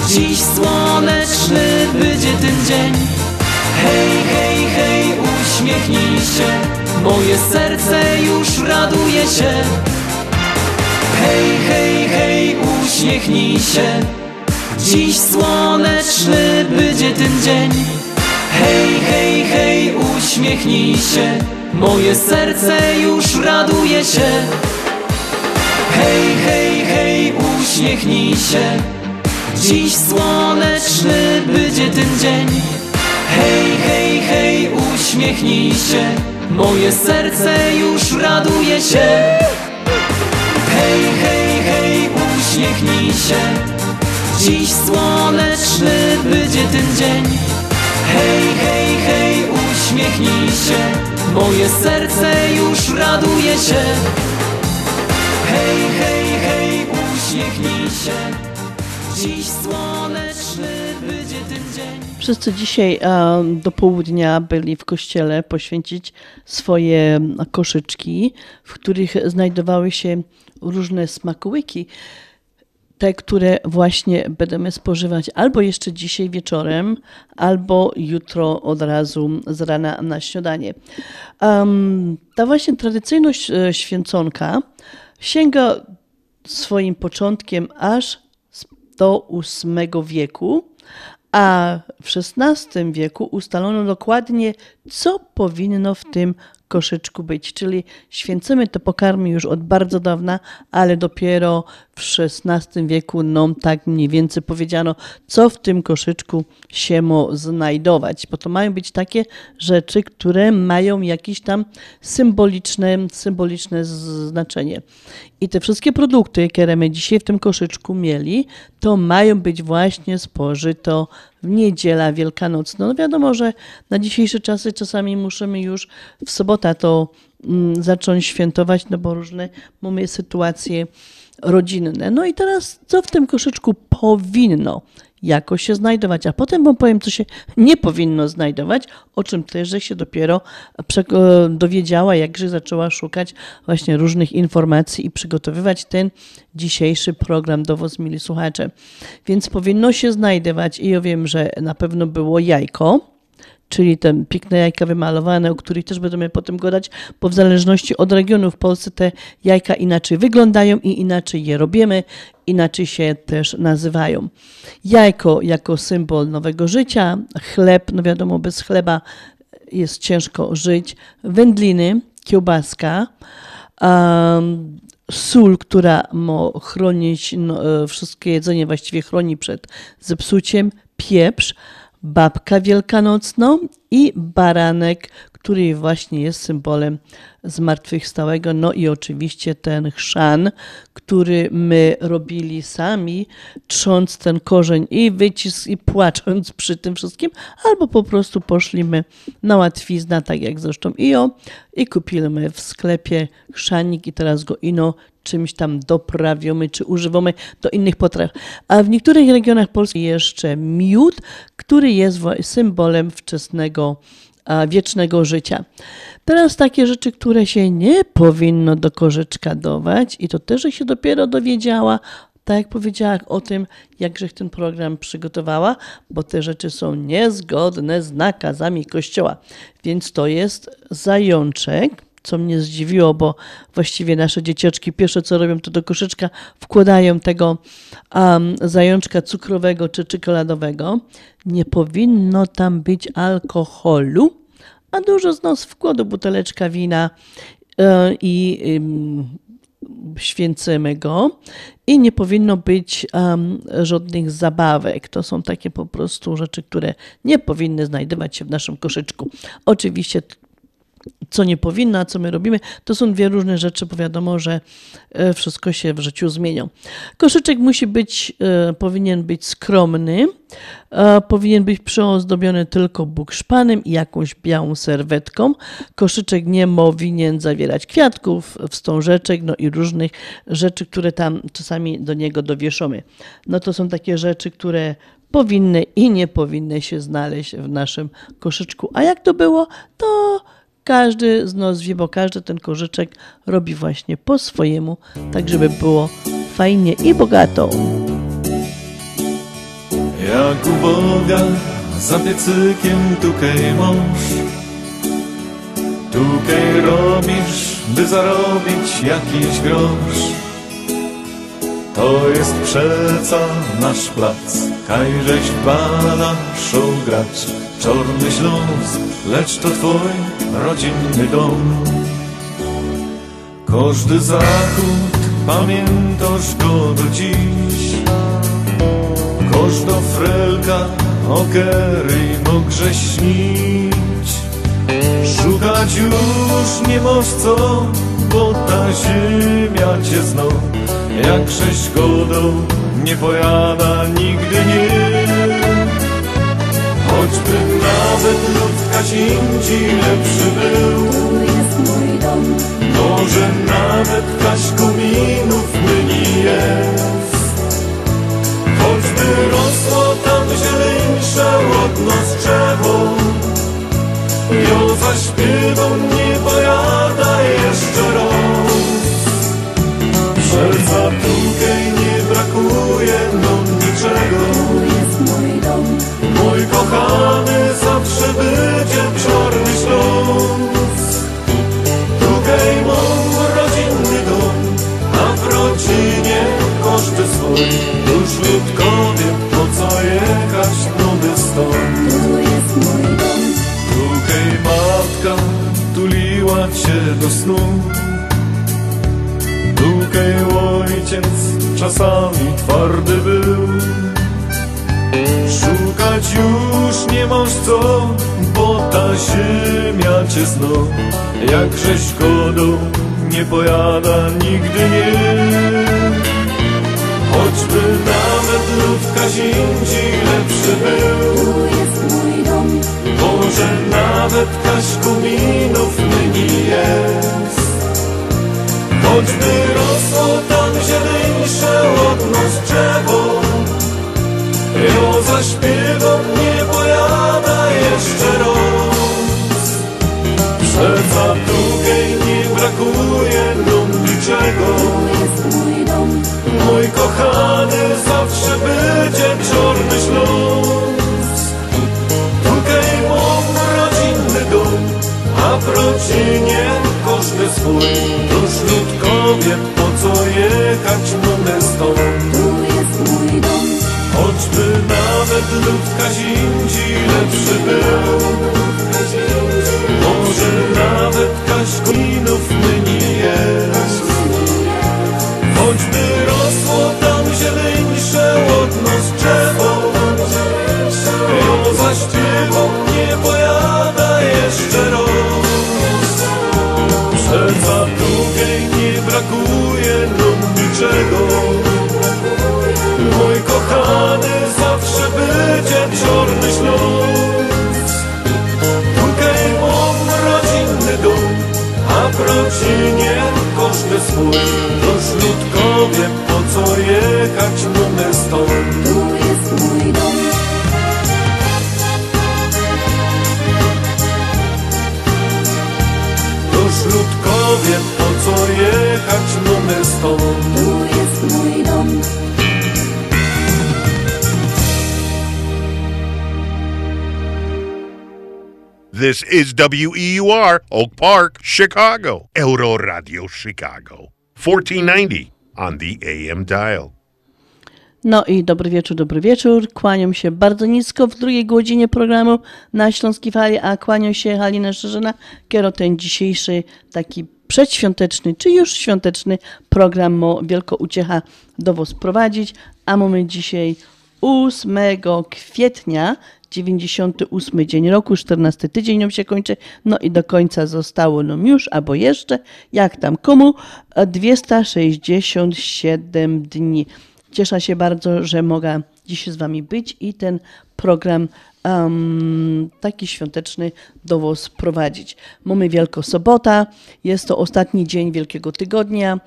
dziś słoneczny będzie ten dzień. Hej, hej, hej, uśmiechnij się, moje serce już raduje się. Hej, hej, hej, uśmiechnij się, dziś słoneczny będzie ten dzień. Hej, hej, hej, uśmiechnij się, moje serce już raduje się. Hej, hej, hej, uśmiechnij się, dziś słoneczny będzie ten dzień. Hej, hej, hej, uśmiechnij się, moje serce już raduje się. Hej, hej, hej, uśmiechnij się, dziś słoneczny będzie ten dzień. Hej, hej, hej, uśmiechnij się, moje serce już raduje się. Hej, hej, hej, uśmiechnij się, dziś słoneczny będzie ten dzień. Wszyscy dzisiaj do południa byli w kościele poświęcić swoje koszyczki, w których znajdowały się różne smakołyki, te, które właśnie będziemy spożywać albo jeszcze dzisiaj wieczorem, albo jutro od razu z rana na śniadanie. Ta właśnie tradycyjność święconka sięga swoim początkiem aż do VIII wieku, a w XVI wieku ustalono dokładnie, co powinno w tym koszyczku być, czyli święcimy te pokarmy już od bardzo dawna, ale dopiero w XVI wieku nam tak mniej więcej powiedziano, co w tym koszyczku się ma znajdować, bo to mają być takie rzeczy, które mają jakieś tam symboliczne znaczenie. I te wszystkie produkty, jakie my dzisiaj w tym koszyczku mieli, to mają być właśnie spożyto w niedzielę wielkanocną. No wiadomo, że na dzisiejsze czasy czasami musimy już w sobotę to zacząć świętować, no bo różne mamy sytuacje rodzinne. No i teraz co w tym koszyczku powinno jakoś się znajdować, a potem wam powiem, co się nie powinno znajdować, o czym też się dopiero dowiedziała, jakże zaczęła szukać właśnie różnych informacji i przygotowywać ten dzisiejszy program do was, mili słuchacze. Więc powinno się znajdować i ja wiem, że na pewno było jajko, czyli te piękne jajka wymalowane, o których też będziemy potem gadać, bo w zależności od regionu w Polsce te jajka inaczej wyglądają i inaczej je robimy, inaczej się też nazywają. Jajko jako symbol nowego życia, chleb, no wiadomo, bez chleba jest ciężko żyć, wędliny, kiełbaska, sól, która ma chronić, no, wszystkie jedzenie właściwie chroni przed zepsuciem, pieprz, babka wielkanocną i baranek, który właśnie jest symbolem zmartwychwstałego. No i oczywiście ten chrzan, który my robili sami, trząc ten korzeń i płacząc przy tym wszystkim, albo po prostu poszliśmy na łatwiznę, tak jak zresztą i kupiliśmy w sklepie chrzanik i teraz go ino czymś tam doprawiamy, czy używamy do innych potraw. A w niektórych regionach Polski jeszcze miód, który jest symbolem wczesnego, wiecznego życia. Teraz takie rzeczy, które się nie powinno do korzyczka dawać i to też się dopiero dowiedziała, tak jak powiedziała o tym, jakże ten program przygotowała, bo te rzeczy są niezgodne z nakazami Kościoła. Więc to jest zajączek, co mnie zdziwiło, bo właściwie nasze dzieciaczki pierwsze co robią, to do koszyczka wkładają tego zajączka cukrowego czy czekoladowego. Nie powinno tam być alkoholu, a dużo z nas wkładu buteleczka wina święcimy go i nie powinno być żadnych zabawek. To są takie po prostu rzeczy, które nie powinny znajdować się w naszym koszyczku. Oczywiście co nie powinno, a co my robimy, to są dwie różne rzeczy, bo wiadomo, że wszystko się w życiu zmienia. Koszyczek powinien być skromny, powinien być przyozdobiony tylko bukszpanem i jakąś białą serwetką. Koszyczek nie powinien zawierać kwiatków, wstążeczek, no i różnych rzeczy, które tam czasami do niego dowieszamy. No to są takie rzeczy, które powinny i nie powinny się znaleźć w naszym koszyczku. A jak to było, to każdy z nas wie, bo każdy ten korzyczek robi właśnie po swojemu, tak żeby było fajnie i bogato. Jak uboga za piecykiem tukaj mąż, tukaj robisz, by zarobić jakiś grosz. To jest przeca nasz plac, kajżeś bada grać. Czarny Śląsk, lecz to twój rodzinny dom. Każdy zachód pamiętasz go do dziś. Każda frelka o kery mógłże śnić. Szukać już nie możesz co, bo ta ziemia cię zna. Jak godą nie pojada nigdy nie. Choćby nawet ludka ci lepszy był, może nawet kaś kominów myni jest. Choćby rosło tam zieleńsze łodno z drzewo, jo zaśpiewą nie pojada jeszcze rok. Serca tukaj nie brakuje nam niczego. Mój kochany zawsze będzie czarny Śląsk. Tukaj mam rodzinny dom, a w rodzinie każdy swój. Już ludkowie po co jechać nowy stąd. Tukaj matka tuliła cię do snu. Polskę ojciec czasami twardy był. Szukać już nie masz co, bo ta ziemia cię zno. Jakże szkodą nie pojada nigdy nie. Choćby nawet lud Kazińci lepszy był, tu jest mój dom. Może nawet Kaś Kuminów myni jest. Choćby rosło tam zieleńsze od nas drzewo, jo za śpiewą nie pojada jeszcze raz. Przeca drugiej nie brakuje nam niczego. Mój kochany zawsze będzie czarny Śląsk. Tutaj mam rodzinny dom, a w rodzinie każdy swój. Już ludkowie po co jechać mamy stąd. Tu jest mój dom. Choćby nawet lud Kazińci lepszy był, może nawet Kaś Kuminów myni jest. Choćby rosło tam zieleńsze od nas drzewo, ją za śpiewą nie pojada jeszcze raz. Przeca drugiej nie brakuje nam niczego. Mój kochany zawsze będzie czarny Śląsk. Tutaj mam rodzinny dom, a w rodzinie każdy swój. Ludkowie, po co jechać mamy stąd? Tu jest mój dom. Już ludkowie, po co jechać mamy stąd? Tu jest mój dom. This is WEUR, Oak Park, Chicago. Euro Radio Chicago. 1490 on the AM dial. No i dobry wieczór, kłaniam się bardzo nisko w drugiej godzinie programu Na Śląskiej Fali, a kłaniam się Halina Szerzyna, kiero ten dzisiejszy taki przedświąteczny, czy już świąteczny program o wielko uciecha do was prowadzić, a mamy dzisiaj 8 kwietnia, 98 dzień roku, 14 tydzień nam się kończy, no i do końca zostało nam już, albo jeszcze, jak tam komu, 267 dni. Cieszę się bardzo, że mogę dzisiaj z wami być i ten program taki świąteczny do was prowadzić. Mamy Wielką Sobotę, jest to ostatni dzień Wielkiego Tygodnia,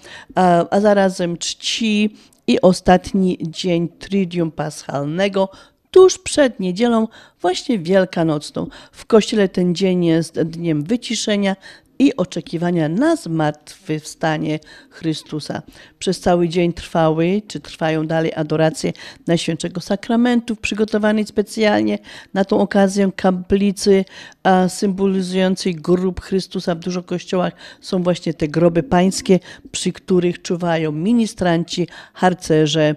a zarazem czci i ostatni dzień Triduum Paschalnego, tuż przed niedzielą, właśnie Wielkanocną. W kościele ten dzień jest dniem wyciszenia i oczekiwania na zmartwychwstanie Chrystusa. Przez cały dzień trwały, czy trwają dalej adoracje Najświętszego Sakramentu, przygotowanej specjalnie na tą okazję kaplicy symbolizującej grób Chrystusa. W dużo kościołach są właśnie te groby pańskie, przy których czuwają ministranci, harcerze,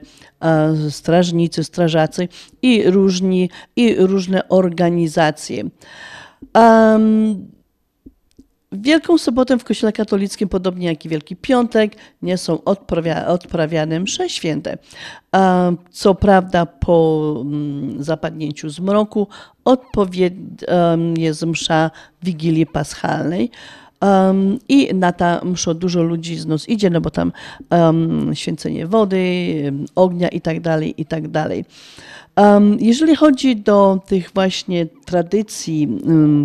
strażnicy, strażacy i różne organizacje. Wielką Sobotę w Kościele Katolickim, podobnie jak i Wielki Piątek, nie są odprawiane msze święte. Co prawda po zapadnięciu zmroku jest msza Wigilii Paschalnej. I na ta msza dużo ludzi z nas idzie, no bo tam święcenie wody, ognia i tak dalej, i tak dalej. Jeżeli chodzi do tych właśnie tradycji,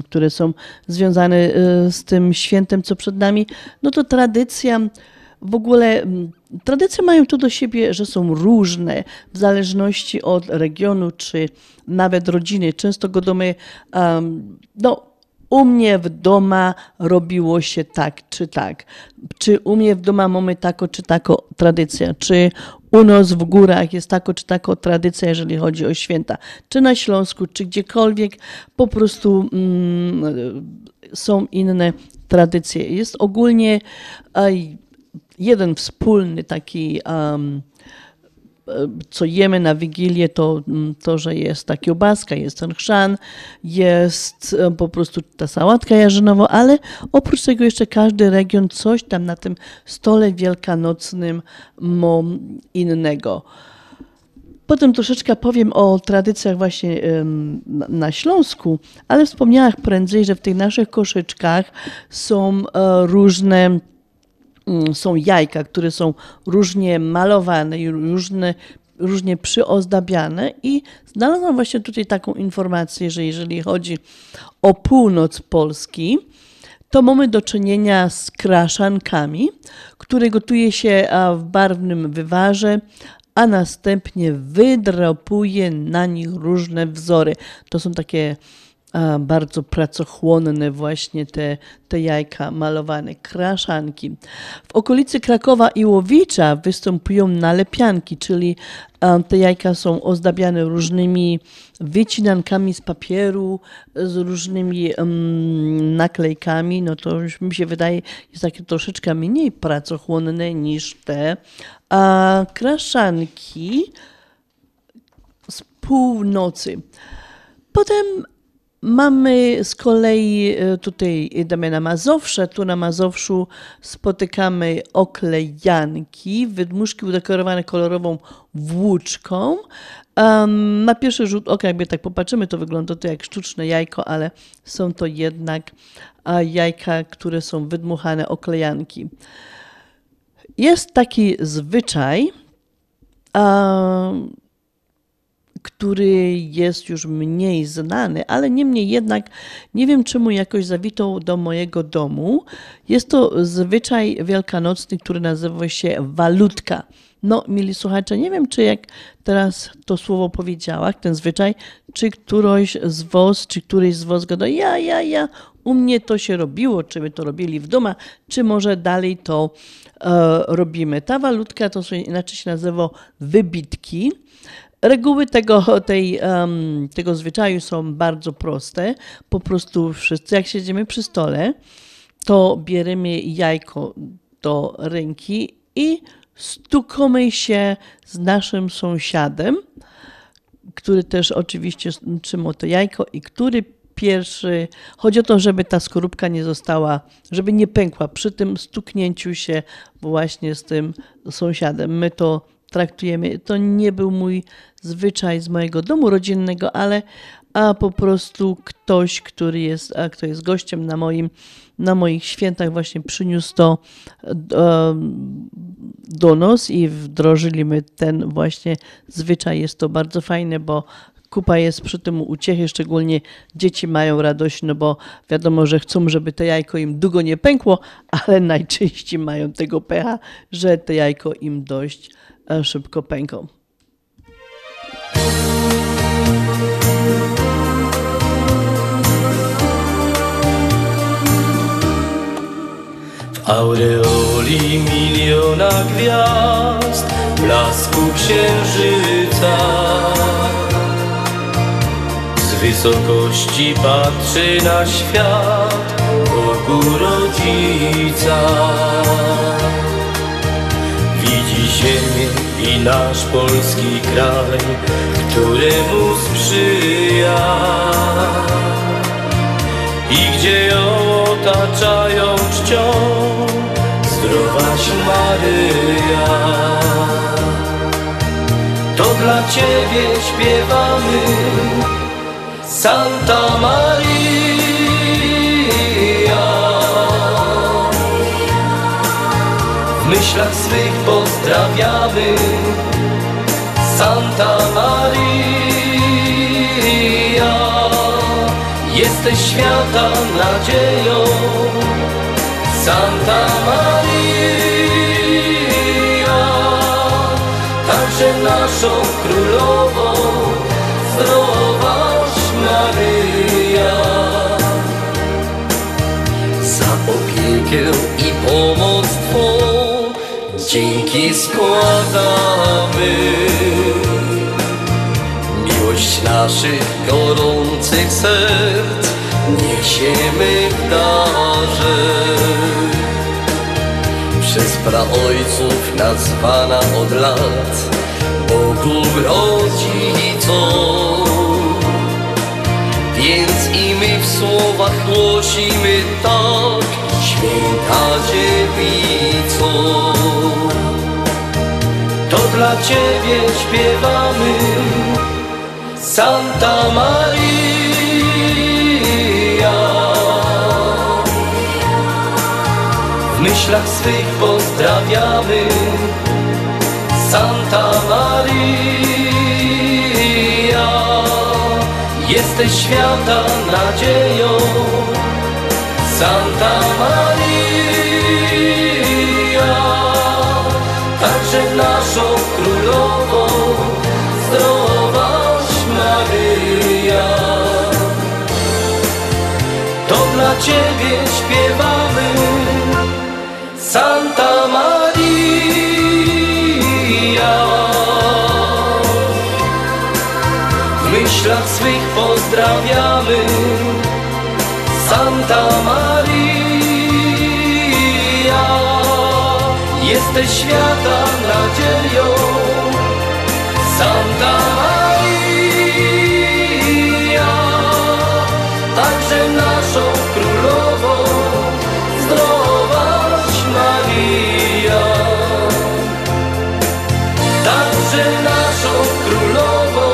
które są związane z tym świętem, co przed nami, no to tradycje mają to do siebie, że są różne w zależności od regionu czy nawet rodziny. Często go domy, u mnie w domu robiło się tak. Czy u mnie w domu mamy tako czy tako tradycja, czy u nas w górach jest tako czy tako tradycja, jeżeli chodzi o święta. Czy na Śląsku, czy gdziekolwiek, po prostu są inne tradycje. Jest ogólnie jeden wspólny taki co jemy na Wigilię, to że jest ta kiełbaska, jest ten chrzan, jest po prostu ta sałatka jarzynowa, ale oprócz tego jeszcze każdy region coś tam na tym stole wielkanocnym ma innego. Potem troszeczkę powiem o tradycjach właśnie na Śląsku, ale wspomniałam prędzej, że w tych naszych koszyczkach są różne, są jajka, które są różnie malowane i różnie przyozdabiane, i znalazłam właśnie tutaj taką informację, że jeżeli chodzi o północ Polski, to mamy do czynienia z kraszankami, które gotuje się w barwnym wywarze, a następnie wydropuje na nich różne wzory. To są takie bardzo pracochłonne właśnie te jajka malowane, kraszanki. W okolicy Krakowa i Łowicza występują nalepianki, czyli te jajka są ozdabiane różnymi wycinankami z papieru, z różnymi naklejkami. No to już mi się wydaje, jest takie troszeczkę mniej pracochłonne niż te kraszanki z północy. Potem mamy z kolei, tutaj idziemy na Mazowsze, tu na Mazowszu spotykamy oklejanki, wydmuszki udekorowane kolorową włóczką. Na pierwszy rzut oka, jakby tak popatrzymy, to wygląda to jak sztuczne jajko, ale są to jednak jajka, które są wydmuchane, oklejanki. Jest taki zwyczaj, który jest już mniej znany, ale niemniej jednak nie wiem, czemu jakoś zawitał do mojego domu. Jest to zwyczaj wielkanocny, który nazywa się walutka. No, mili słuchacze, nie wiem, czy jak teraz to słowo powiedziałam, ten zwyczaj, czy któryś z was gada, ja, u mnie to się robiło, czy my to robili w domu, czy może dalej to robimy. Ta walutka to się inaczej się nazywa wybitki. Reguły tego zwyczaju są bardzo proste. Po prostu wszyscy, jak siedzimy przy stole, to bierzemy jajko do ręki i stukamy się z naszym sąsiadem, który też oczywiście trzyma to jajko i który pierwszy, chodzi o to, żeby ta skorupka nie została, żeby nie pękła przy tym stuknięciu się właśnie z tym sąsiadem. My to traktujemy. To nie był mój zwyczaj z mojego domu rodzinnego, ale po prostu ktoś, kto jest gościem na moich świętach, właśnie przyniósł to do nas i wdrożyliśmy ten właśnie zwyczaj. Jest to bardzo fajne, bo kupa jest przy tym uciechy, szczególnie dzieci mają radość, no bo wiadomo, że chcą, żeby to jajko im długo nie pękło, ale najczęściej mają tego pecha, że to jajko im dość szybko pęką. W aureoli miliona gwiazd, blasku księżyca, z wysokości patrzy na świat Bogu Rodzica. Ziemię i nasz polski kraj, któremu sprzyja i gdzie ją otaczają czcią zdrowaś Maryja. To dla Ciebie śpiewamy Santa Maria. W myślach swych pozdrawiamy Santa Maria. Jesteś świata nadzieją Santa Maria. Także naszą królową zdrowaś Maryja. Za opiekę i pomoc Twą dzięki składamy. Miłość naszych gorących serc niesiemy w darze. Przez praojców nazwana od lat, bo Bóg rodzi to, więc i my w słowach głosimy tak: Święta Dziewico, to dla Ciebie śpiewamy, Santa Maria. W myślach swych pozdrawiamy Santa Maria, jesteś świata nadzieją, Santa Maria, także naszą królową, zdrowaś Maryja. To dla Ciebie śpiewamy, Santa Maria. W myślach swych pozdrawiamy Santa Maria, jesteś świata nadzieją, Santa Maria, także naszą królową, zdrowaś Maria, także naszą królową,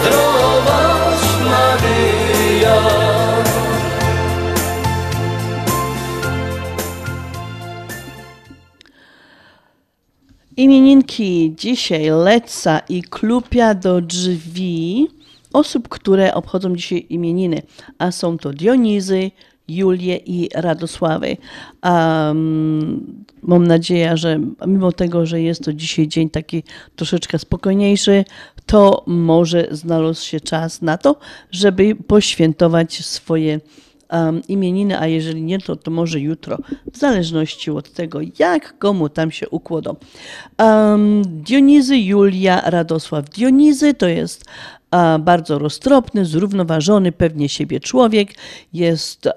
zdrowaś Maryja. Imieninki dzisiaj Leca i Klupia do drzwi osób, które obchodzą dzisiaj imieniny, a są to Dionizy, Julię i Radosławy. Mam nadzieję, że mimo tego, że jest to dzisiaj dzień taki troszeczkę spokojniejszy, to może znalazł się czas na to, żeby poświętować swoje imieniny, a jeżeli nie, to może jutro, w zależności od tego, jak komu tam się ukłodą. Dionizy, Julia, Radosław. Dionizy to jest bardzo roztropny, zrównoważony, pewnie siebie człowiek, jest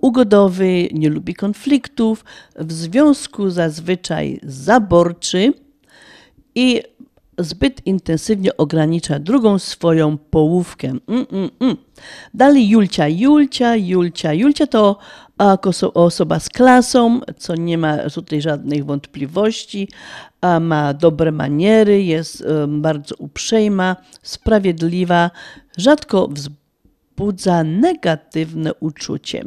ugodowy, nie lubi konfliktów, w związku zazwyczaj zaborczy i zbyt intensywnie ogranicza drugą swoją połówkę. Dalej Julcia to osoba z klasą, co nie ma tutaj żadnych wątpliwości, ma dobre maniery, jest bardzo uprzejma, sprawiedliwa, rzadko wzbudza negatywne uczucie.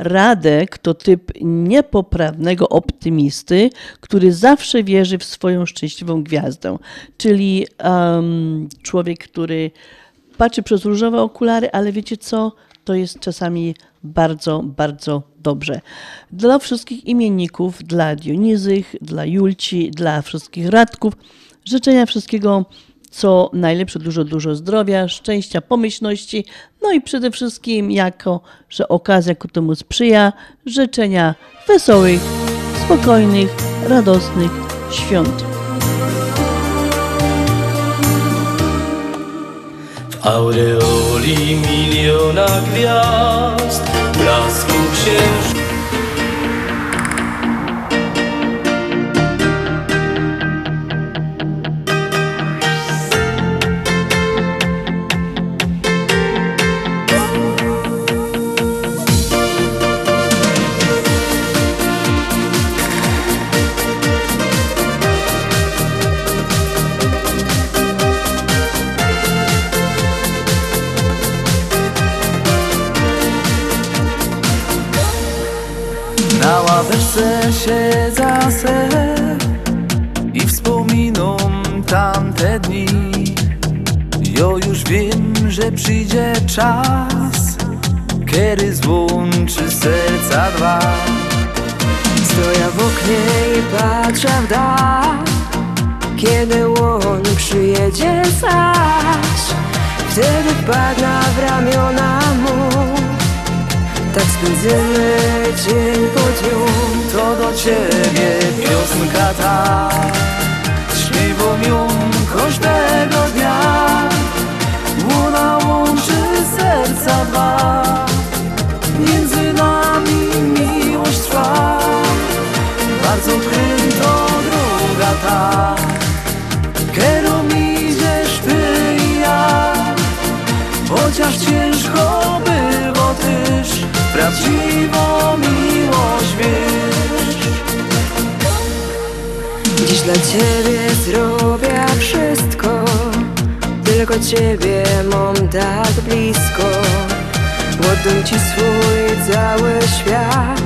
Radek to typ niepoprawnego optymisty, który zawsze wierzy w swoją szczęśliwą gwiazdę, czyli człowiek, który patrzy przez różowe okulary, ale wiecie co? To jest czasami bardzo, bardzo dobrze. Dla wszystkich imienników, dla Dionizych, dla Julci, dla wszystkich Radków życzenia wszystkiego, co najlepsze, dużo zdrowia, szczęścia, pomyślności, no i przede wszystkim, jako że okazja ku temu sprzyja, życzenia wesołych, spokojnych, radosnych świąt. W aureoli miliona gwiazd, blasku księżyca. Siedzę se i wspominam tamte dni. Jo już wiem, że przyjdzie czas, kiedy złączy serca dwa. Stoję w oknie i patrzę w dal, kiedy on przyjedzie zaś. Wtedy wpadła w ramiona mu. Tak spędzimy dzień po dniu. To do Ciebie piosenka ta, śpiewam ją każdego dnia. Ona łączy serca dwa, między nami miłość trwa. Bardzo kręta droga ta, aż ciężko było też prawdziwą miłość wiesz. Dziś dla Ciebie zrobię wszystko, tylko Ciebie mam tak blisko. Oddam Ci swój cały świat,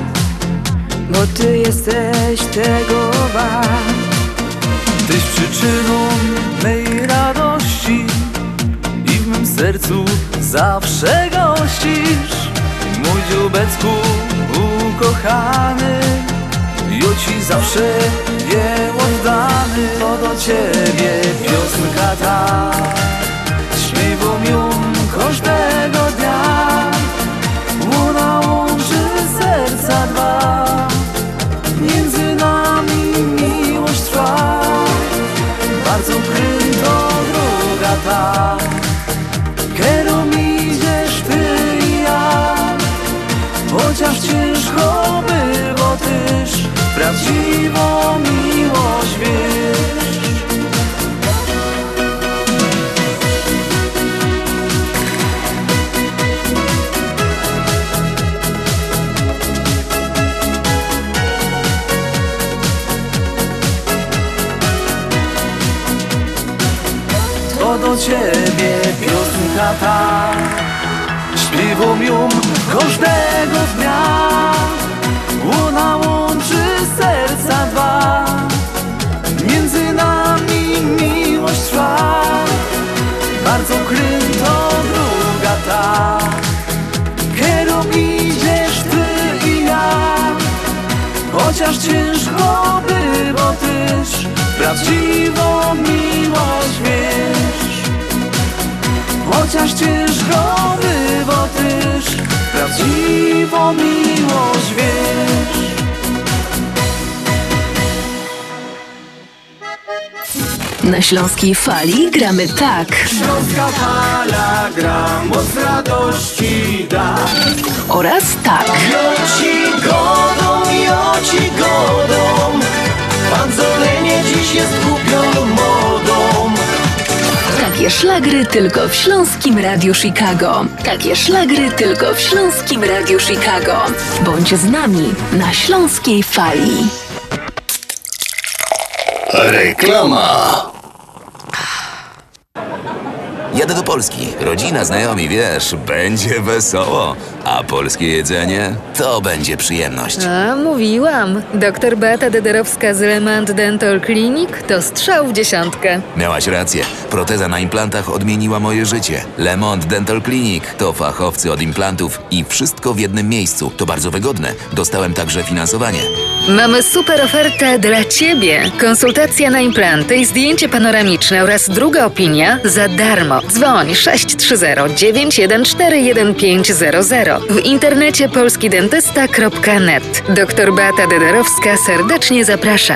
bo Ty jesteś tego wart. Tyś przyczyną mej radości i w mym sercu zawsze gościsz. Mój dzióbecku ukochany, ja Ci zawsze nie oddany. Bo do Ciebie piosenka ta śpiewam ją każdego dnia. Ona łączy serca dwa, między nami miłość trwa. Bardzo kryto droga ta, kierom idziesz Ty i ja. Chociaż ciężko było też prawdziwą miłość wiesz. Do Ciebie piosenka ta, śpiewam ją każdego dnia. Ona łączy serca dwa, między nami miłość trwa. Bardzo kryto druga ta, kierom idziesz Ty i ja. Chociaż ciężko było też prawdziwą miłość wiesz. Chociaż ciężko bywa też prawdziwą miłość wiesz. Na Śląskiej Fali gramy tak. Śląska Fala gra, moc radości da. Oraz tak. Joci godą, panzolenie dziś jest kupioną modą. Takie szlagry tylko w Śląskim Radiu Chicago. Takie szlagry tylko w Śląskim Radiu Chicago. Bądź z nami na Śląskiej Fali. Reklama. Jadę do Polski. Rodzina, znajomi, wiesz, będzie wesoło. A polskie jedzenie to będzie przyjemność. A, mówiłam. Doktor Beata Dederowska z Lemont Dental Clinic to strzał w dziesiątkę. Miałaś rację. Proteza na implantach odmieniła moje życie. Lemont Dental Clinic to fachowcy od implantów i wszystko w jednym miejscu. To bardzo wygodne. Dostałem także finansowanie. Mamy super ofertę dla Ciebie. Konsultacja na implanty i zdjęcie panoramiczne oraz druga opinia za darmo. Dzwoń 630-914-1500. W internecie polskidentysta.net. Doktor Beata Dederowska serdecznie zaprasza.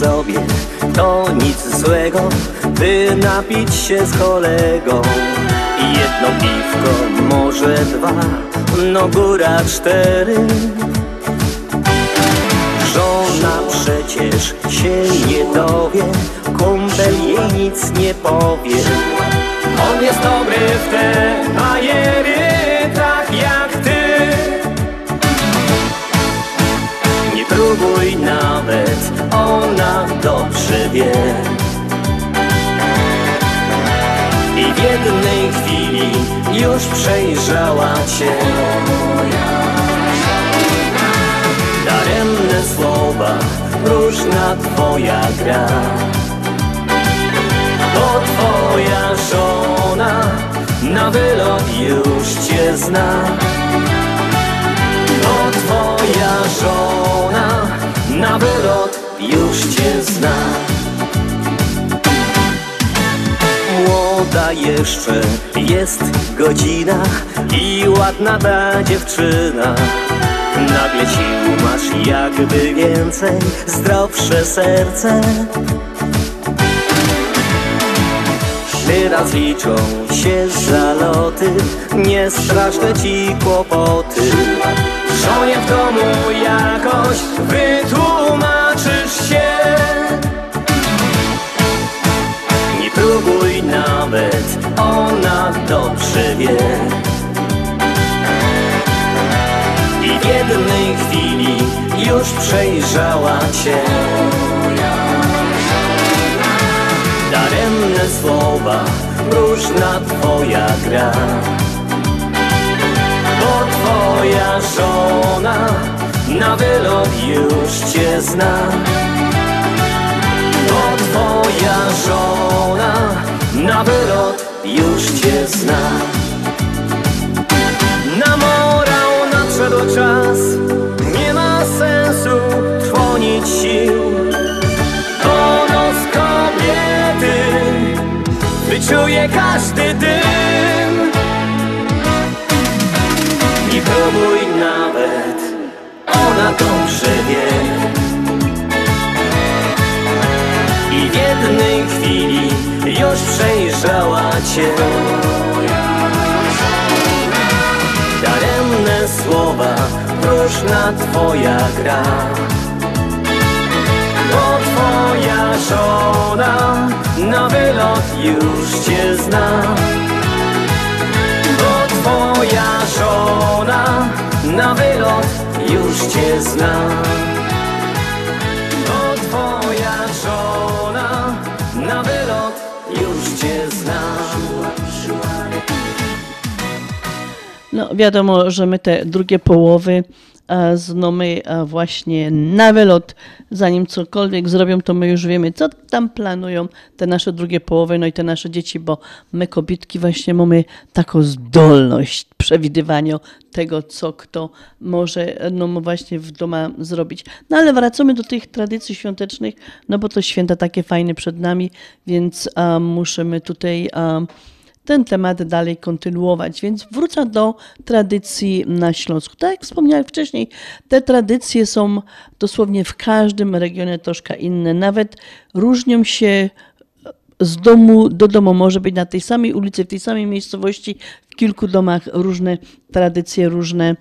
Sobie, to nic złego, by napić się z kolegą. Jedno piwko, może dwa, no góra 4. Żona przecież się nie dowie, kumpel jej nic nie powie. On jest dobry w te bajery, tak jak ty. Nie próbuj nawet, ona dobrze wie. I w jednej chwili już przejrzała cię. Daremne słowa, próżna twoja gra. Bo twoja żona na wylot już cię zna. Bo twoja żona na wylot już cię zna. Młoda jeszcze jest godzina i ładna ta dziewczyna. Nagle sił masz jakby więcej, zdrowsze serce. Teraz liczą się zaloty, niestraszne ci kłopoty. Żonie w domu jakoś wytłumaczysz się. Nie próbuj nawet, ona dobrze wie. I w jednej chwili już przejrzała cię. Daremne słowa, różna twoja gra. Bo twoja żona na wylot już cię zna. Bo twoja żona na wylot już cię zna. Na morał nadszedł czas, nie ma sensu trwonić sił. Wyczuje każdy dym. Nie próbuj nawet, ona dobrze wie. I w jednej chwili już przejrzała cię. Daremne słowa, próżna twoja gra. Bo twoja żona na wylot już cię zna. Bo twoja żona na wylot już cię zna. Bo twoja żona na wylot już cię zna. No wiadomo, że my te drugie połowy znamy właśnie na wylot. Zanim cokolwiek zrobią, to my już wiemy, co tam planują te nasze drugie połowy, no i te nasze dzieci, bo my kobietki właśnie mamy taką zdolność przewidywania tego, co kto może no właśnie w domu zrobić. No ale wracamy do tych tradycji świątecznych, no bo to święta takie fajne przed nami, więc musimy tutaj ten temat dalej kontynuować, więc wrócę do tradycji na Śląsku. Tak jak wspomniałem wcześniej, te tradycje są dosłownie w każdym regionie troszkę inne. Nawet różnią się z domu do domu, może być na tej samej ulicy, w tej samej miejscowości, w kilku domach różne tradycje, różne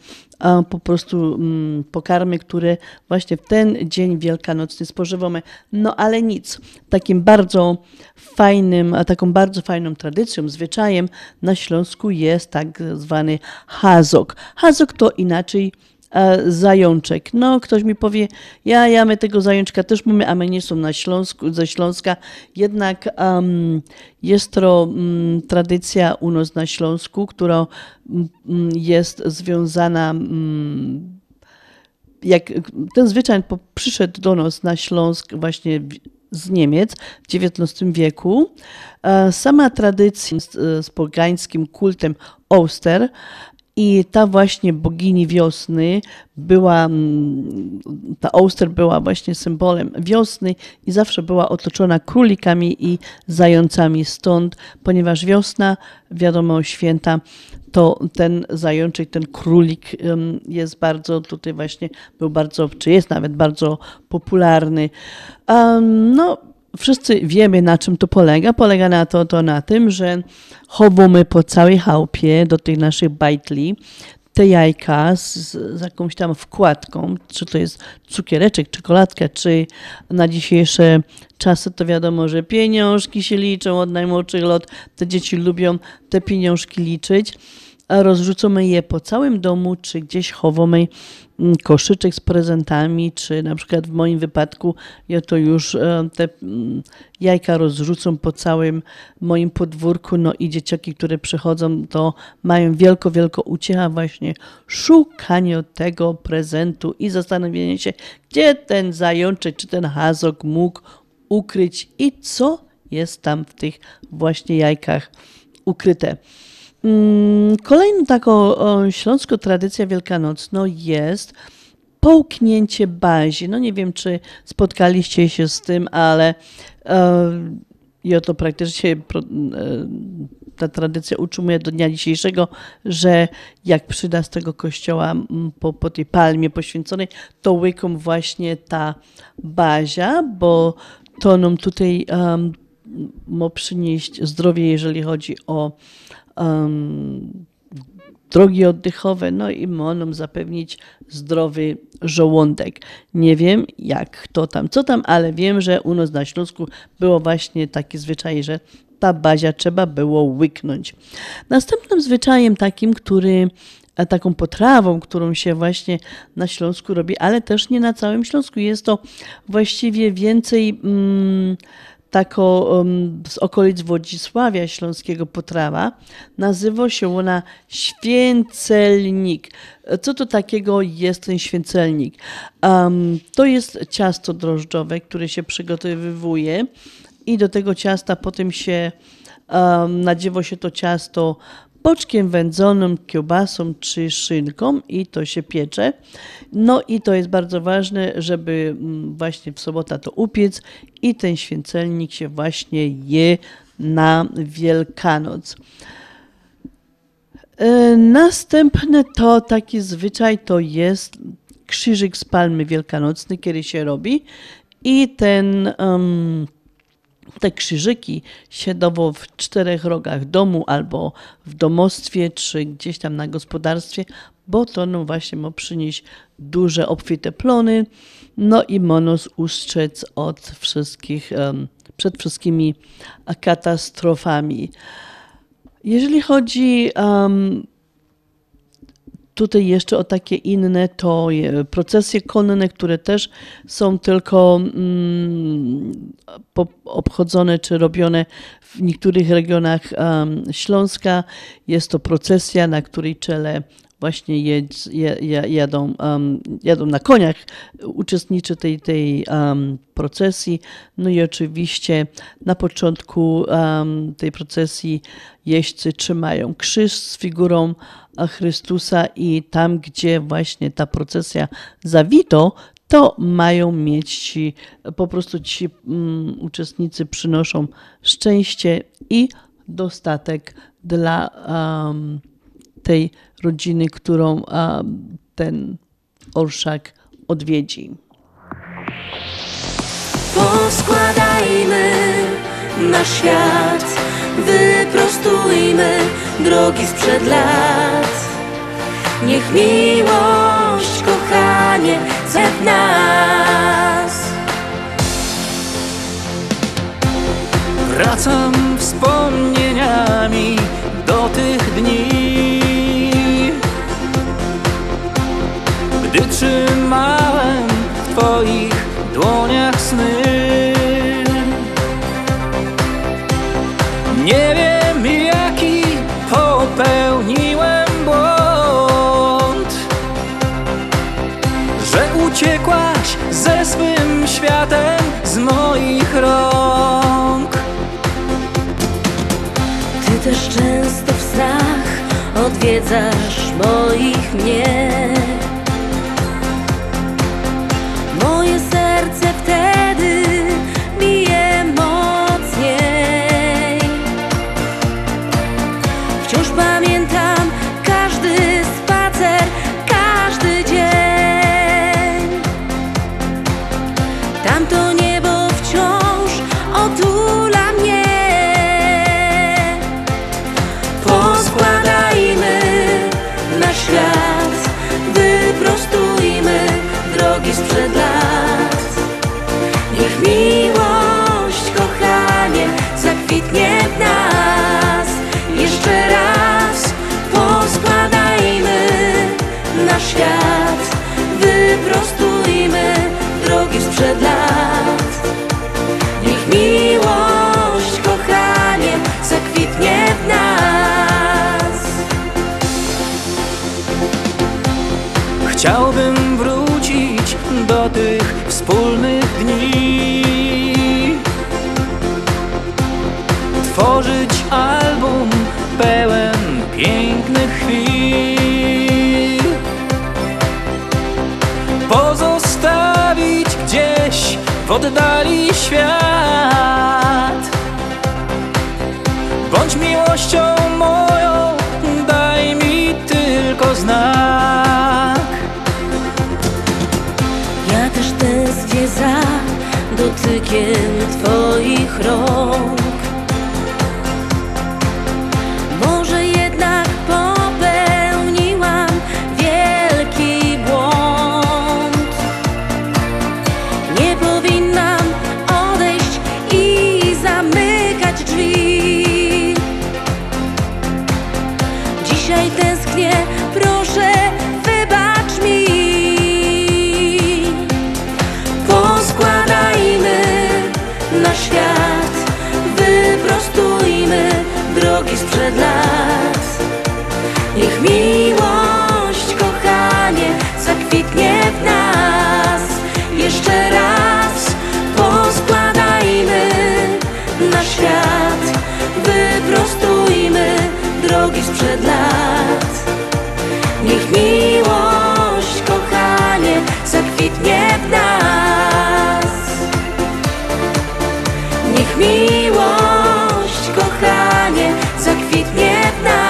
po prostu pokarmy, które właśnie w ten dzień wielkanocny spożywamy. No ale nic, takim bardzo fajnym, taką bardzo fajną tradycją, zwyczajem na Śląsku jest tak zwany hazok. Hazok to inaczej zajączek. No, ktoś mi powie, ja my tego zajączka też mamy, a my nie są na Śląsku, ze Śląska. Jednak jest to tradycja u nas na Śląsku, która jest związana, jak ten zwyczaj przyszedł do nas na Śląsk właśnie z Niemiec w XIX wieku. Sama tradycja z pogańskim kultem Oster. I ta właśnie bogini wiosny była, ta Oster była właśnie symbolem wiosny i zawsze była otoczona królikami i zającami. Stąd, ponieważ wiosna, wiadomo, święta, to ten zajączek, ten królik jest bardzo tutaj właśnie, był bardzo, czy jest nawet bardzo popularny. No, wszyscy wiemy, na czym to polega. Polega na to na tym, że chowamy po całej chałupie do tych naszych bajtli te jajka z jakąś tam wkładką, czy to jest cukiereczek, czekoladka, czy na dzisiejsze czasy to wiadomo, że pieniążki się liczą od najmłodszych lat. Te dzieci lubią te pieniążki liczyć. A rozrzucamy je po całym domu, czy gdzieś chowamy koszyczek z prezentami, czy na przykład w moim wypadku ja to już te jajka rozrzucam po całym moim podwórku, no i dzieciaki, które przychodzą, to mają wielką uciechę właśnie szukanie tego prezentu i zastanowienie się, gdzie ten zajączek czy ten hazok mógł ukryć i co jest tam w tych właśnie jajkach ukryte. Kolejną taką śląską tradycją wielkanocną jest połknięcie bazi. No nie wiem, czy spotkaliście się z tym, ale ja to praktycznie ta tradycja utrzymuje do dnia dzisiejszego, że jak przyda z tego kościoła po tej palmie poświęconej, to łyką właśnie ta bazia, bo to nam tutaj ma przynieść zdrowie, jeżeli chodzi o drogi oddechowe, no i mogą zapewnić zdrowy żołądek. Nie wiem jak, kto tam, co tam, ale wiem, że u nas na Śląsku było właśnie taki zwyczaj, że ta bazia trzeba było łyknąć. Następnym zwyczajem takim, taką potrawą, którą się właśnie na Śląsku robi, ale też nie na całym Śląsku, jest to właściwie więcej z okolic Wodzisławia Śląskiego potrawa. Nazywa się ona święcelnik. Co to takiego jest ten święcelnik? To jest ciasto drożdżowe, które się przygotowywuje i do tego ciasta potem się nadziewa się to ciasto boczkiem wędzonym, kiełbasą czy szynką i to się piecze. No i to jest bardzo ważne, żeby właśnie w sobotę to upiec i ten święcelnik się właśnie je na Wielkanoc. Następny to taki zwyczaj to jest krzyżyk z palmy wielkanocny, kiedy się robi i te krzyżyki siedzą w czterech rogach domu albo w domostwie, czy gdzieś tam na gospodarstwie, bo to no właśnie ma przynieść duże, obfite plony, no i monos ustrzec przed wszystkimi katastrofami. Jeżeli chodzi tutaj jeszcze o takie inne, to procesje konne, które też są tylko obchodzone czy robione w niektórych regionach Śląska. Jest to procesja, na której czele właśnie jadą na koniach, uczestniczy tej procesji. No i oczywiście na początku tej procesji jeźdźcy trzymają krzyż z figurą Chrystusa i tam, gdzie właśnie ta procesja zawito, to mają mieć po prostu ci uczestnicy przynoszą szczęście i dostatek dla tej rodziny, którą ten orszak odwiedzi. Poskładajmy na świat, wyprostujmy drogi sprzed lat. Niech miłość, kochanie, cech nas. Wracam wspomnieniami do tych dni, gdy trzymałem w twoich dłoniach sny. Nie wiem jaki popełniłem błąd, że uciekłaś ze swym światem z moich rąk. Ty też często w snach odwiedzasz moich mnie. Moje serce wtedy bije mocniej. Wciąż pamiętam każdy spacer, każdy dzień. Tamto niebo wciąż otula mnie. Poskładajmy na świat w oddali świat. Bądź miłością moją, daj mi tylko znak. Ja też tęsknię za dotykiem twoich rąk. Niech miłość, kochanie, zakwitnie w nas. Jeszcze raz poskładajmy na świat, wyprostujmy drogi sprzed lat. Niech miłość, kochanie, zakwitnie w nas. Niech miłość, kochanie, zakwitnie w nas.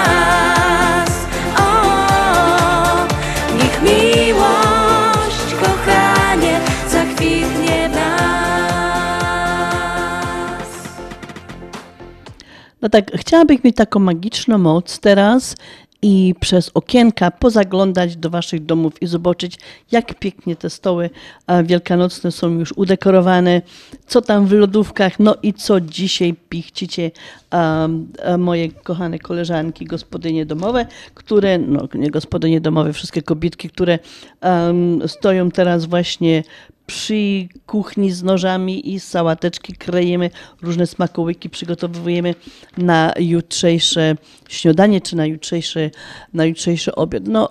No tak, chciałabym mieć taką magiczną moc teraz i przez okienka pozaglądać do waszych domów i zobaczyć, jak pięknie te stoły wielkanocne są już udekorowane, co tam w lodówkach, no i co dzisiaj pichcicie moje kochane koleżanki, gospodynie domowe, które, no nie gospodynie domowe, wszystkie kobietki, które stoją teraz właśnie przy kuchni z nożami i sałateczki krejemy, różne smakołyki przygotowujemy na jutrzejsze śniadanie czy na jutrzejszy obiad. No,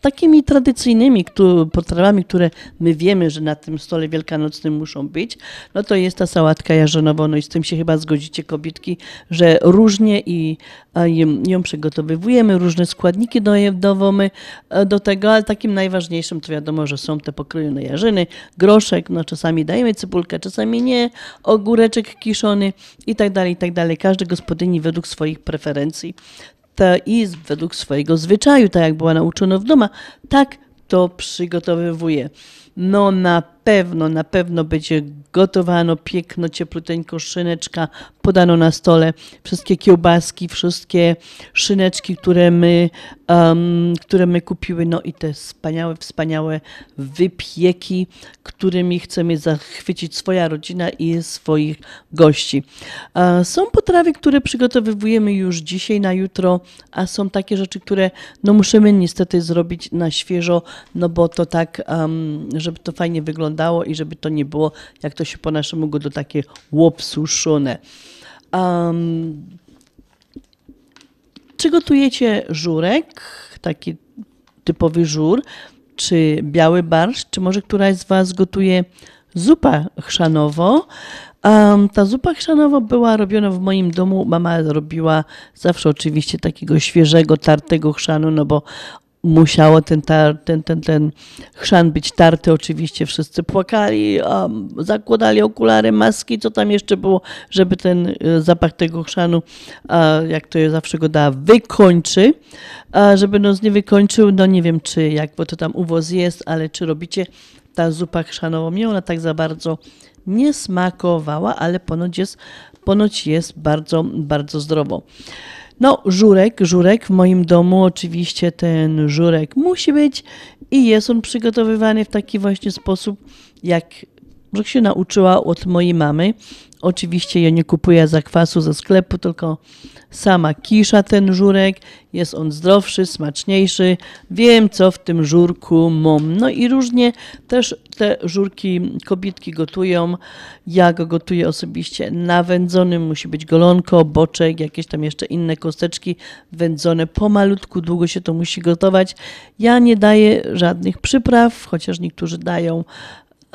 takimi tradycyjnymi potrawami, które my wiemy, że na tym stole wielkanocnym muszą być, no to jest ta sałatka jarzynowa, no i z tym się chyba zgodzicie, kobietki, że różnie i ją przygotowywujemy, różne składniki dodawamy do tego, ale takim najważniejszym to wiadomo, że są te pokrojone jarzyny, groszek, no czasami dajemy cebulkę, czasami nie, ogóreczek kiszony i tak dalej, i tak dalej. Każdy gospodyni według swoich preferencji i według swojego zwyczaju, tak jak była nauczona w domu, tak to przygotowywuje. No na pewno będzie gotowano piękno, ciepluteńko, szyneczka, podano na stole wszystkie kiełbaski, wszystkie szyneczki, które my kupiły, no i te wspaniałe wypieki, którymi chcemy zachwycić swoja rodzina i swoich gości. Są potrawy, które przygotowujemy już dzisiaj na jutro, a są takie rzeczy, które no musimy niestety zrobić na świeżo, no bo to tak, żeby to fajnie wyglądało i żeby to nie było, jak to się po naszemu godło, takie łopsuszone. Czy gotujecie żurek, taki typowy żur, czy biały barszcz, czy może któraś z was gotuje zupę chrzanową? Ta zupa chrzanowa była robiona w moim domu. Mama robiła zawsze oczywiście takiego świeżego, tartego chrzanu, no bo musiało ten chrzan być tarty, oczywiście wszyscy płakali, zakładali okulary, maski, co tam jeszcze było, żeby ten zapach tego chrzanu, jak to ja zawsze go da, wykończy. Żeby nas nie wykończył, no nie wiem, czy jak, bo to tam u was jest, ale czy robicie ta zupa chrzanowa? Mnie ona tak za bardzo nie smakowała, ale ponoć jest bardzo, bardzo zdrowo. No, żurek w moim domu, oczywiście ten żurek musi być i jest on przygotowywany w taki właśnie sposób, jak się nauczyła od mojej mamy. Oczywiście ja nie kupuję zakwasu ze sklepu, tylko sama kisza ten żurek. Jest on zdrowszy, smaczniejszy. Wiem, co w tym żurku mam. No i różnie też te żurki kobietki gotują. Ja go gotuję osobiście na wędzonym. Musi być golonko, boczek, jakieś tam jeszcze inne kosteczki wędzone. Pomalutku, długo się to musi gotować. Ja nie daję żadnych przypraw, chociaż niektórzy dają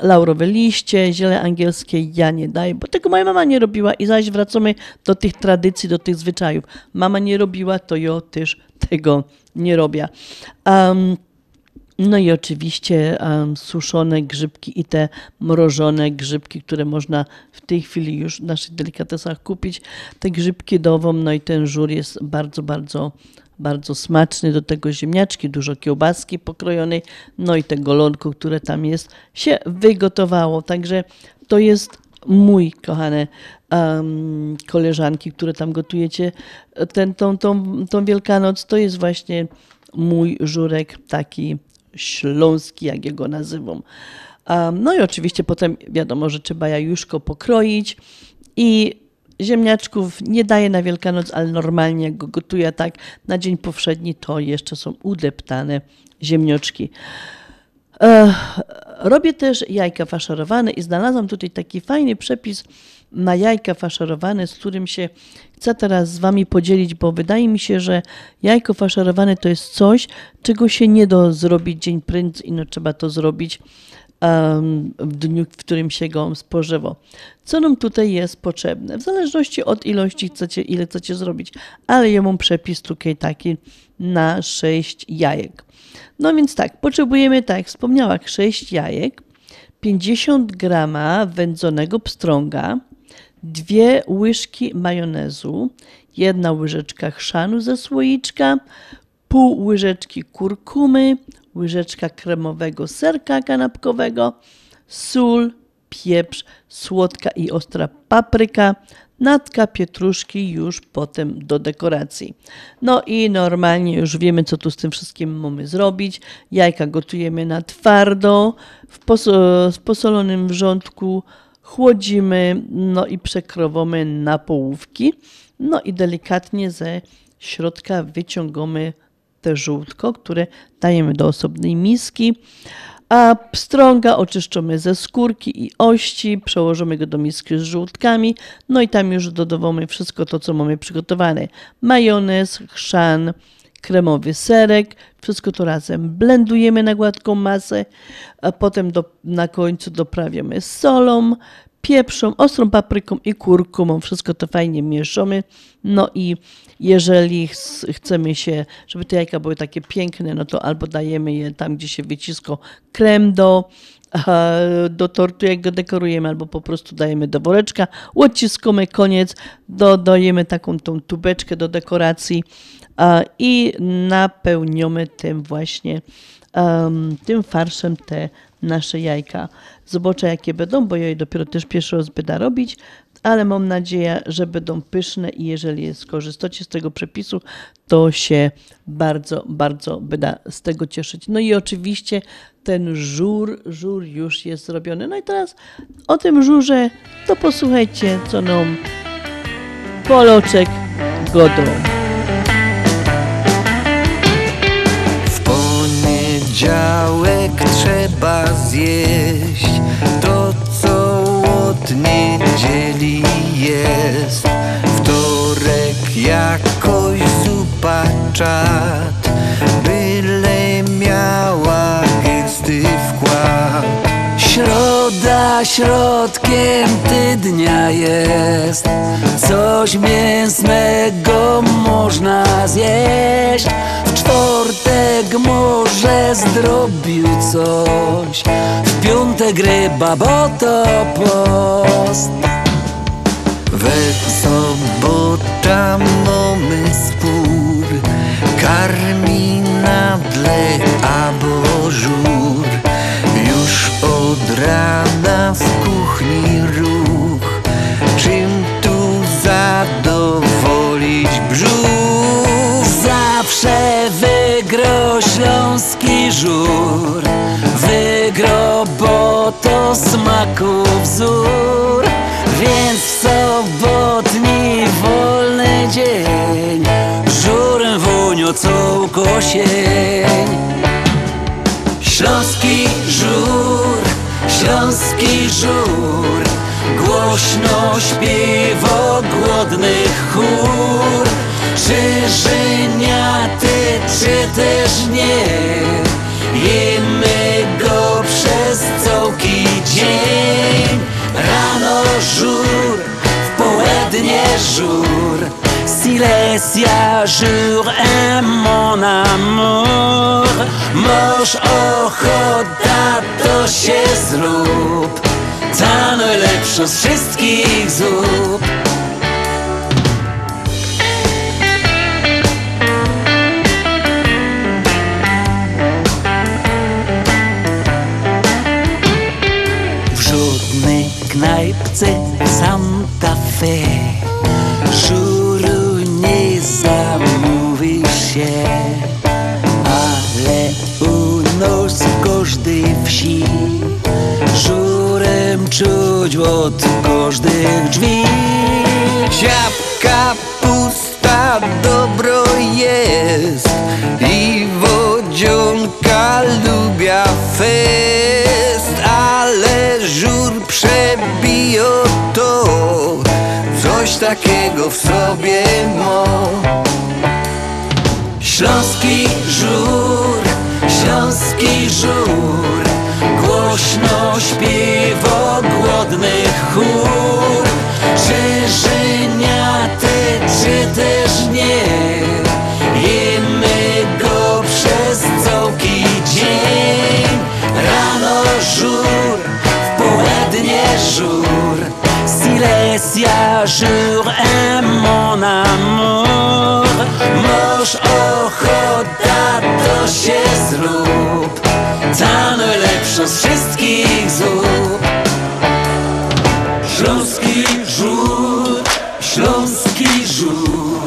laurowe liście, ziele angielskie ja nie daję, bo tego moja mama nie robiła i zaś wracamy do tych tradycji, do tych zwyczajów. Mama nie robiła, to ja też tego nie robię. No i oczywiście suszone grzybki i te mrożone grzybki, które można w tej chwili już w naszych delikatesach kupić. Te grzybki do owocu, no i ten żur jest bardzo, bardzo, bardzo smaczny. Do tego ziemniaczki, dużo kiełbaski pokrojonej, no i te golonko, które tam jest, się wygotowało. Także to jest mój, kochane koleżanki, które tam gotujecie tą Wielkanoc, to jest właśnie mój żurek taki śląski, jak jego nazywam. No i oczywiście potem wiadomo, że trzeba jajuszko pokroić i ziemniaczków nie daję na Wielkanoc, ale normalnie jak go gotuję tak na dzień powszedni, to jeszcze są udeptane ziemniaczki. Robię też jajka faszerowane i znalazłam tutaj taki fajny przepis na jajka faszerowane, z którym się chcę teraz z wami podzielić, bo wydaje mi się, że jajko faszerowane to jest coś, czego się nie da zrobić dzień prędzej, no trzeba to zrobić w dniu, w którym się go spożywa. Co nam tutaj jest potrzebne? W zależności od ilości, ile chcecie zrobić, ale ja mam przepis tutaj taki na 6 jajek. No więc tak, potrzebujemy, tak jak wspomniałam, 6 jajek, 50 g wędzonego pstrąga, 2 łyżki majonezu, 1 łyżeczka chrzanu ze słoiczka, pół łyżeczki kurkumy, łyżeczka kremowego serka kanapkowego, sól, pieprz, słodka i ostra papryka, natka pietruszki już potem do dekoracji. No i normalnie już wiemy, co tu z tym wszystkim mamy zrobić. Jajka gotujemy na twardo, w posolonym wrzątku, chłodzimy, no i przekrowamy na połówki. No i delikatnie ze środka wyciągamy te żółtko, które dajemy do osobnej miski. A pstrąga oczyszczamy ze skórki i ości, przełożymy go do miski z żółtkami, no i tam już dodawamy wszystko to, co mamy przygotowane. Majonez, chrzan, kremowy serek, wszystko to razem blendujemy na gładką masę, a potem na końcu doprawiamy solą, pieprzem, ostrą papryką i kurkumą. Wszystko to fajnie mieszamy. No i jeżeli chcemy się, żeby te jajka były takie piękne, no to albo dajemy je tam, gdzie się wycisko krem do tortu, jak go dekorujemy, albo po prostu dajemy do woreczka, odciskamy koniec, dodajemy taką tą tubeczkę do dekoracji i napełniamy tym właśnie tym farszem te nasze jajka. Zobaczę, jakie będą, bo ja je dopiero też pierwszy raz będę robić, ale mam nadzieję, że będą pyszne i jeżeli skorzystacie z tego przepisu, to się bardzo, bardzo będę z tego cieszyć. No i oczywiście ten żur już jest zrobiony. No i teraz o tym żurze to posłuchajcie, co nam Poloczek godą. Działek trzeba zjeść to, co od niedzieli jest. Wtorek jakoś zupa czad, byle miała gęsty wkład. Środa środkiem tydnia jest, coś mięsnego można zjeść. Czwartek może zdrobił coś, w piątek ryba, bo to post. We sobota mamy spór, karmi na dle albo żur. Już od rana w kuchni ruch, czym tu zadowolić brzuch? Zawsze wygro śląski żur, wygro, bo to smaku wzór. Więc w sobotni wolny dzień żurem wuniocą kosień. Śląski żur, głośno śpiewo głodnych chór. Czy żeniaty, czy też nie, jemy go przez całki dzień. Rano żur, w południe żur, qui laisse à jour un mon amour. Masz ochota, to się zrób, ta najlepsza z wszystkich zup. W żadnej knajpce Santa Fe żuru nie zamówisz się, ale u nas w każdej wsi żurem czuć od każdych drzwi. Siapka pusta dobro jest i wodzionka lubia fest, ale żur przebijo to, coś takiego w sobie ma. Śląski żur, głośno śpiewa głodnych chór. Czy żeniaty, czy też nie, jemy go przez całki dzień. Rano żur, w południe żur, Silesia żur, mon amour. Masz ochota, to się zrób, ta najlepsza z wszystkich zup. Śląski żur,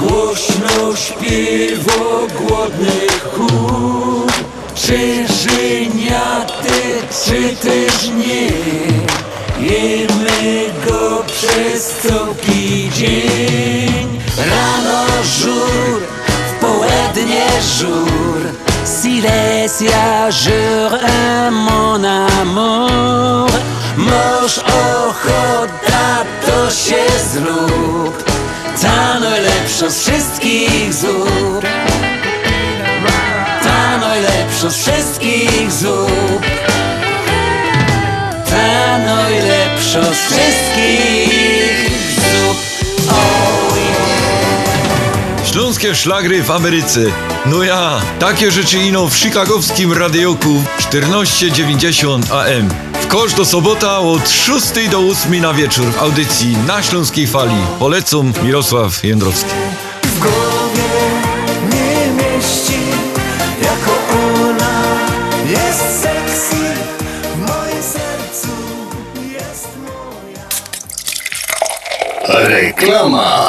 głośno śpiewa głodnych chór. Czy żeniaty, czy też nie, jemy go przez całki dzień. Rano żur, w południe żur, Silesia żur, mon amour. Masz ochota, to się zrób, ta najlepsza z wszystkich zup. Ta najlepsza z wszystkich zup. Ta najlepsza z wszystkich zup. Oh yeah. Śląskie szlagry w Ameryce. No ja, takie rzeczy ino w chicagowskim radioku 1490 AM. W kosz do sobota od 6 do 8 na wieczór w audycji Na Śląskiej Fali. Polecam Mirosław Jędrowski. W głowie nie mieści, jako ona jest sexy. W moim sercu jest moja. Reklama.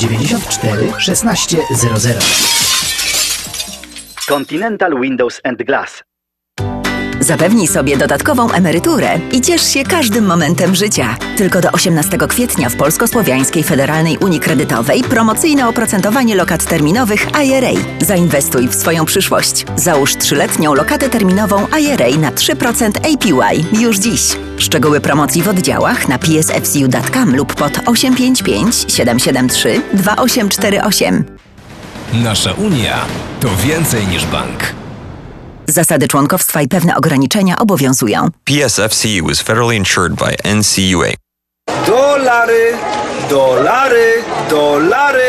94 1600. Continental Windows and Glass. Zapewnij sobie dodatkową emeryturę i ciesz się każdym momentem życia. Tylko do 18 kwietnia w Polsko-Słowiańskiej Federalnej Unii Kredytowej promocyjne oprocentowanie lokat terminowych IRA. Zainwestuj w swoją przyszłość. Załóż 3-letnią lokatę terminową IRA na 3% APY już dziś. Szczegóły promocji w oddziałach na psfcu.com lub pod 855 773 2848. Nasza Unia to więcej niż bank. Zasady członkowstwa i pewne ograniczenia obowiązują. PSFCU is federally insured by NCUA. Dolary, dolary, dolary,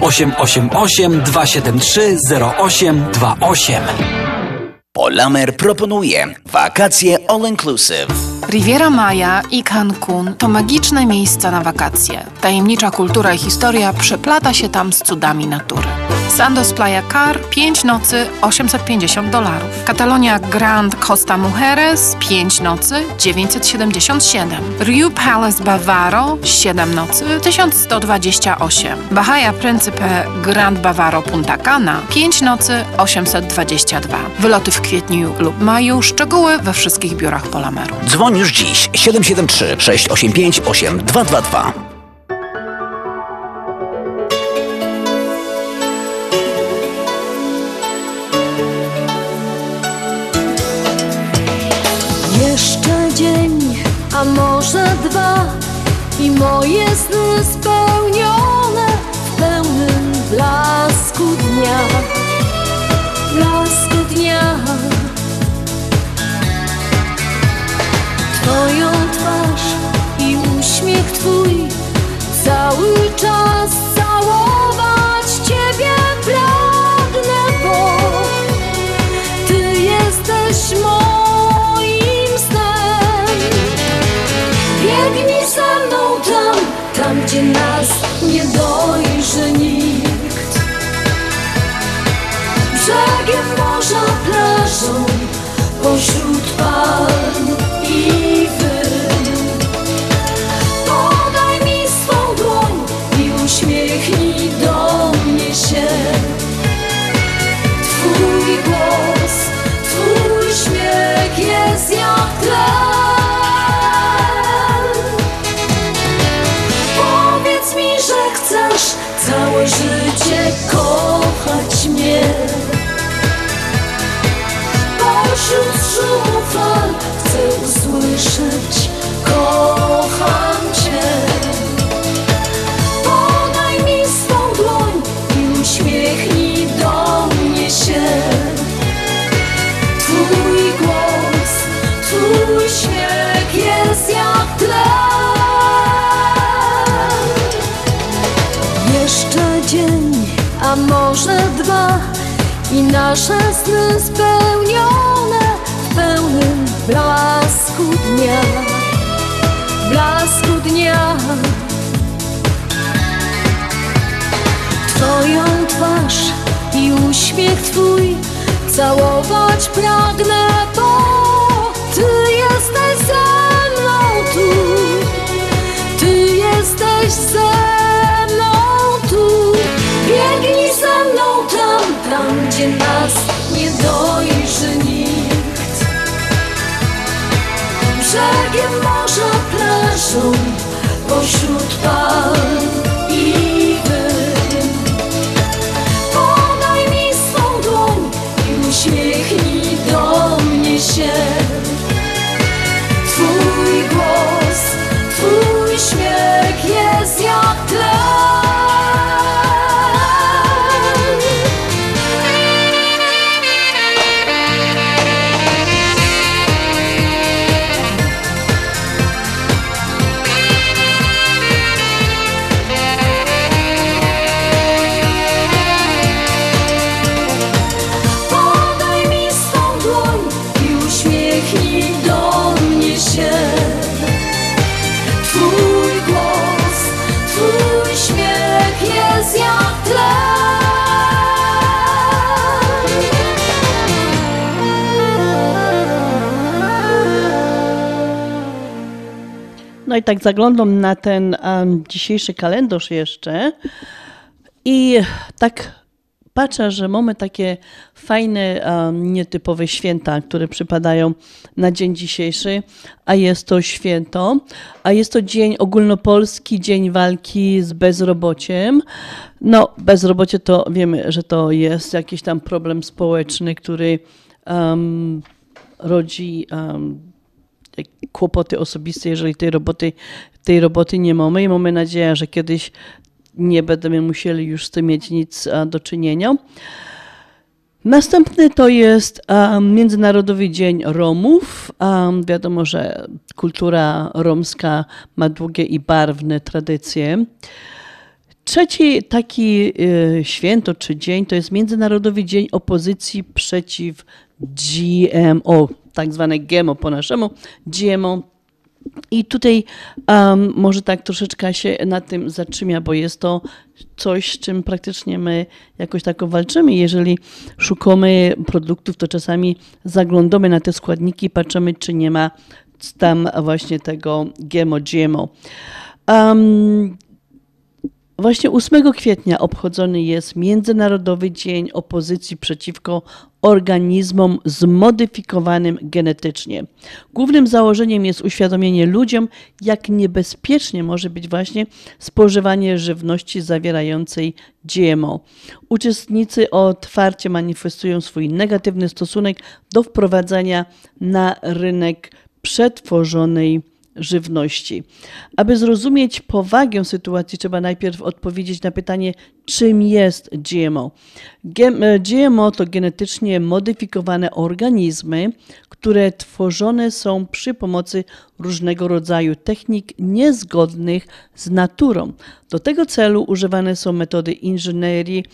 888 273 0828. Polamer proponuje wakacje all-inclusive. Riviera Maya i Cancun to magiczne miejsca na wakacje. Tajemnicza kultura i historia przeplata się tam z cudami natury. Sandos Playa Car 5 nocy $850. Katalonia Grand Costa Mujeres 5 nocy $977. Riu Palace Bavaro 7 nocy $1128. Bahia Principe Grand Bavaro Punta Cana 5 nocy $822. Wyloty w kwietniu lub maju. Szczegóły we wszystkich biurach Polameru. Dzwoń już dziś 773 685 8222. A może dwa i moje sny spełnione w pełnym blasku dnia, twoją twarz i uśmiech twój cały czas całować ciebie pragnę, bo ty jesteś gdzie nas nie dojrzy nikt. Brzegiem morza, plażą, pośród palm i wyn. Podaj mi swą dłoń i uśmiechnij do mnie się. Twój głos, twój śmiech jest jak tlen. Całe życie kochać mnie. Pośród szumu fal chcę usłyszeć: kocham cię. Podaj mi swą dłoń i uśmiechnij do mnie się. Twój głos, twój śmiech jest jak tlen. A może dwa i nasze sny spełnione w pełnym blasku dnia, twoją twarz i uśmiech twój całować pragnę, bo ty jesteś ze mną tu, ty jesteś ze mną tu. Biegnij za mną tam, gdzie nas nie dojrzy nikt. Brzegiem morza, plażą, pośród palm i wyn. Podaj mi swą dłoń i uśmiechnij do mnie się. Twój głos, twój śmiech jest jak tlen. No i tak zaglądam na ten dzisiejszy kalendarz jeszcze i tak patrzę, że mamy takie fajne, nietypowe święta, które przypadają na dzień dzisiejszy, a jest to święto, a jest to dzień ogólnopolski, dzień walki z bezrobociem. No bezrobocie to wiemy, że to jest jakiś tam problem społeczny, który rodzi kłopoty osobiste, jeżeli tej roboty nie mamy i mamy nadzieję, że kiedyś nie będziemy musieli już z tym mieć nic do czynienia. Następny to jest Międzynarodowy Dzień Romów. Wiadomo, że kultura romska ma długie i barwne tradycje. Trzeci taki święto czy dzień to jest Międzynarodowy Dzień Opozycji przeciw GMO, tak zwane GMO po naszemu, GMO. I tutaj może tak troszeczkę się na tym zatrzymia, bo jest to coś, z czym praktycznie my jakoś tak walczymy. Jeżeli szukamy produktów, to czasami zaglądamy na te składniki, patrzymy, czy nie ma tam właśnie tego GMO. Właśnie 8 kwietnia obchodzony jest Międzynarodowy Dzień Opozycji przeciwko organizmom zmodyfikowanym genetycznie. Głównym założeniem jest uświadomienie ludziom, jak niebezpiecznie może być właśnie spożywanie żywności zawierającej GMO. Uczestnicy otwarcie manifestują swój negatywny stosunek do wprowadzania na rynek przetworzonej żywności. Aby zrozumieć powagę sytuacji, trzeba najpierw odpowiedzieć na pytanie, czym jest GMO. GMO to genetycznie modyfikowane organizmy, które tworzone są przy pomocy różnego rodzaju technik niezgodnych z naturą. Do tego celu używane są metody inżynierii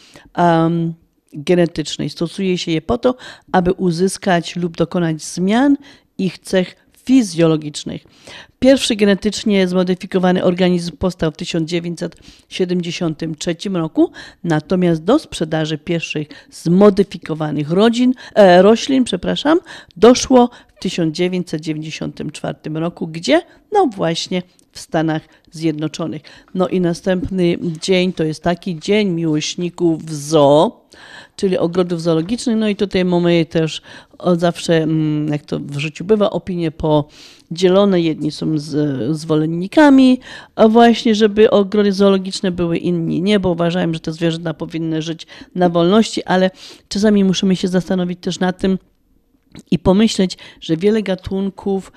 genetycznej. Stosuje się je po to, aby uzyskać lub dokonać zmian ich cech fizjologicznych. Pierwszy genetycznie zmodyfikowany organizm powstał w 1973 roku, natomiast do sprzedaży pierwszych zmodyfikowanych roślin doszło w 1994 roku, gdzie? No właśnie w Stanach Zjednoczonych. No i następny dzień to jest taki dzień miłośników zoo, czyli ogrodów zoologicznych. No i tutaj mamy też zawsze, jak to w życiu bywa, opinie podzielone. Jedni są zwolennikami, a właśnie, żeby ogrody zoologiczne były, inni nie, bo uważałem, że te zwierzęta powinny żyć na wolności, ale czasami musimy się zastanowić też nad tym i pomyśleć, że wiele gatunków,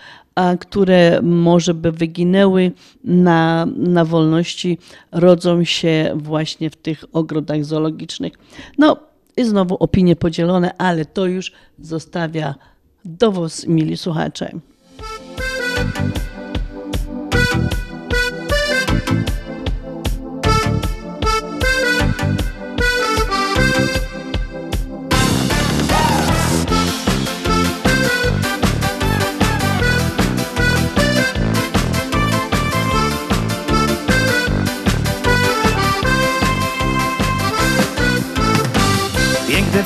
które może by wyginęły na wolności, rodzą się właśnie w tych ogrodach zoologicznych. No i znowu opinie podzielone, ale to już zostawia do was, mili słuchacze.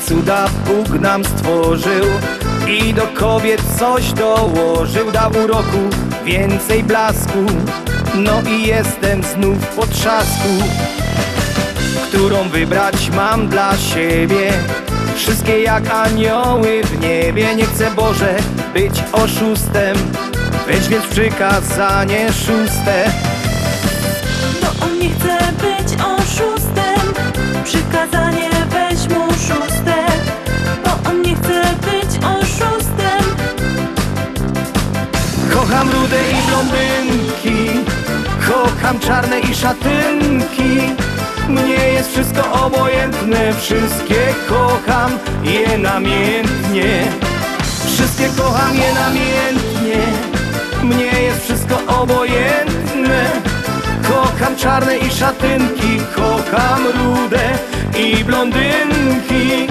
Cuda Bóg nam stworzył i do kobiet coś dołożył. Dał uroku więcej blasku, no i jestem znów w potrzasku. Którą wybrać mam dla siebie, wszystkie jak anioły w niebie. Nie chcę, Boże, być oszustem, weź więc przykazanie szóste. Bo on nie chce być oszustem, przykazanie weź mu szóste. Bo on nie chce być oszustem. Kocham rude i blondynki, kocham czarne i szatynki. Mnie jest wszystko obojętne, wszystkie kocham je namiętnie. Wszystkie kocham je namiętnie, mnie jest wszystko obojętne. Kocham czarne i szatynki, kocham rude i blondynki.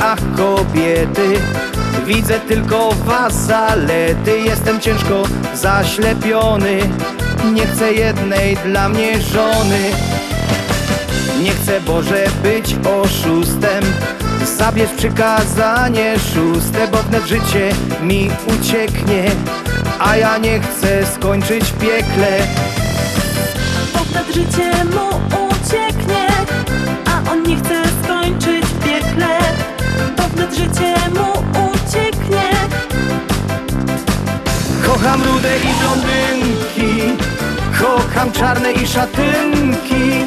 Ach kobiety, widzę tylko was zalety. Jestem ciężko zaślepiony, nie chcę jednej dla mnie żony. Nie chcę, Boże, być oszustem, zabierz przykazanie szóste. Bo wnet życie mi ucieknie, a ja nie chcę skończyć w piekle. Bo wnet życie mu ucieknie, a on nie chce skończyć w piekle. Bo wnet życie mu ucieknie. Kocham rude i blondynki, kocham czarne i szatynki.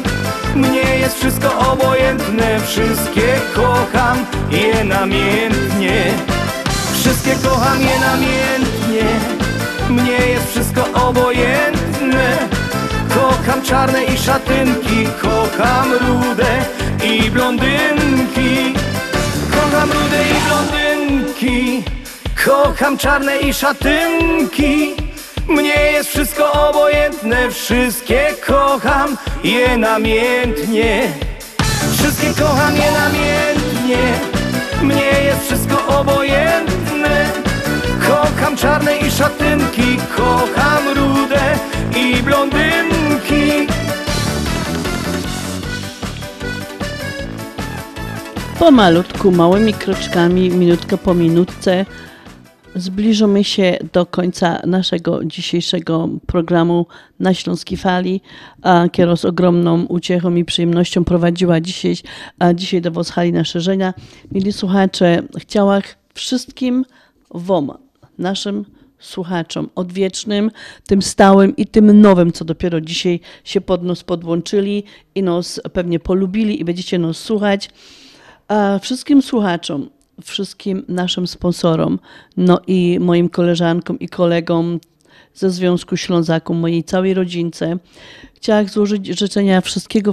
Mnie jest wszystko obojętne, wszystkie kocham je namiętnie. Wszystkie kocham je namiętnie, mnie jest wszystko obojętne. Kocham czarne i szatynki, kocham rude i blondynki. Kocham rude i blondynki. jedynki. Kocham czarne i szatynki. Mnie jest wszystko obojętne, wszystkie kocham je namiętnie. Wszystkie kocham je namiętnie. Mnie jest wszystko obojętne. Kocham czarne i szatynki. Kocham rude i blondynki. Pomalutku, małymi kroczkami, minutka po minutce zbliżamy się do końca naszego dzisiejszego programu Na Śląskiej Fali. Kierą z ogromną uciechą i przyjemnością prowadziła dzisiaj do was Halina Szerzyna. Mili słuchacze, chciałam wszystkim wam, naszym słuchaczom odwiecznym, tym stałym i tym nowym, co dopiero dzisiaj się pod nos podłączyli i nas pewnie polubili i będziecie nas słuchać. Wszystkim słuchaczom, wszystkim naszym sponsorom, no i moim koleżankom i kolegom ze Związku Ślązaków, mojej całej rodzince, chciałam złożyć życzenia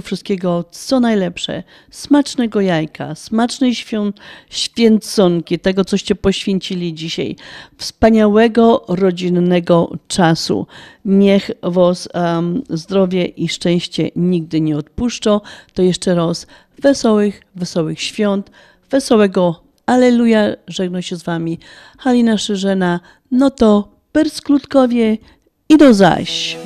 wszystkiego, co najlepsze. Smacznego jajka, smacznej święconki, tego, coście poświęcili dzisiaj. Wspaniałego, rodzinnego czasu. Niech was zdrowie i szczęście nigdy nie odpuszczą. To jeszcze raz wesołych świąt, wesołego Alleluja. Żegna się z wami Halina Szerzyna. No to perskludkowie i do zaś.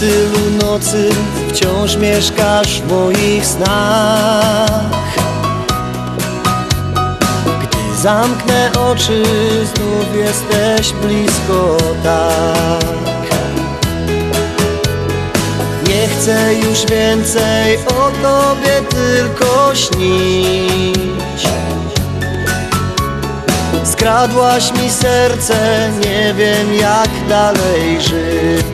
Tylu nocy wciąż mieszkasz w moich snach. Gdy zamknę oczy, znów jesteś blisko tak. Nie chcę już więcej o tobie tylko śnić. Skradłaś mi serce, nie wiem jak dalej żyć.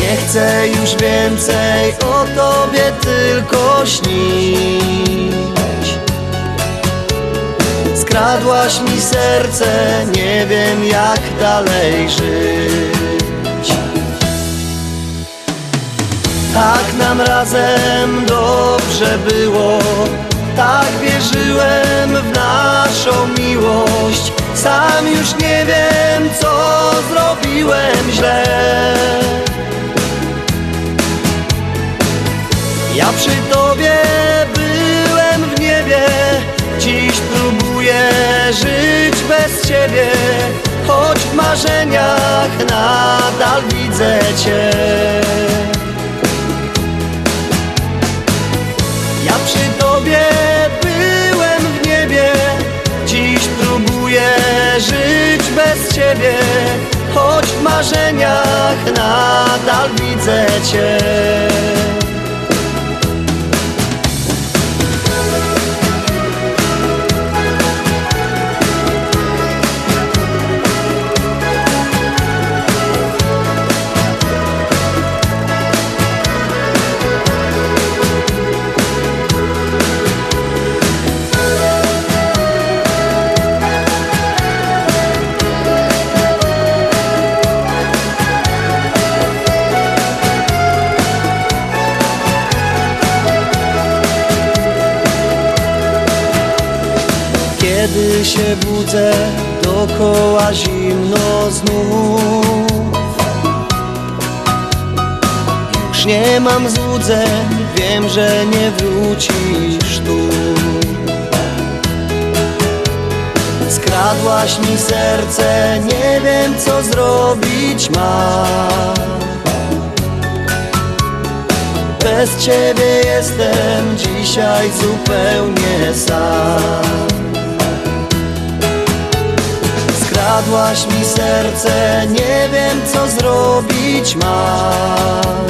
Nie chcę już więcej o tobie tylko śnić. Skradłaś mi serce, nie wiem jak dalej żyć. Tak nam razem dobrze było, tak wierzyłem w naszą miłość. Sam już nie wiem, co zrobiłem źle. Ja przy tobie byłem w niebie, dziś próbuję żyć bez ciebie, choć w marzeniach nadal widzę cię. Ja przy tobie byłem w niebie, dziś próbuję żyć bez ciebie, choć w marzeniach nadal widzę cię. Kiedy się budzę, dokoła zimno znów. Już nie mam złudzeń, wiem, że nie wrócisz tu. Skradłaś mi serce, nie wiem co zrobić mam. Bez ciebie jestem dzisiaj zupełnie sam. Ukradłaś mi serce, nie wiem co zrobić mam.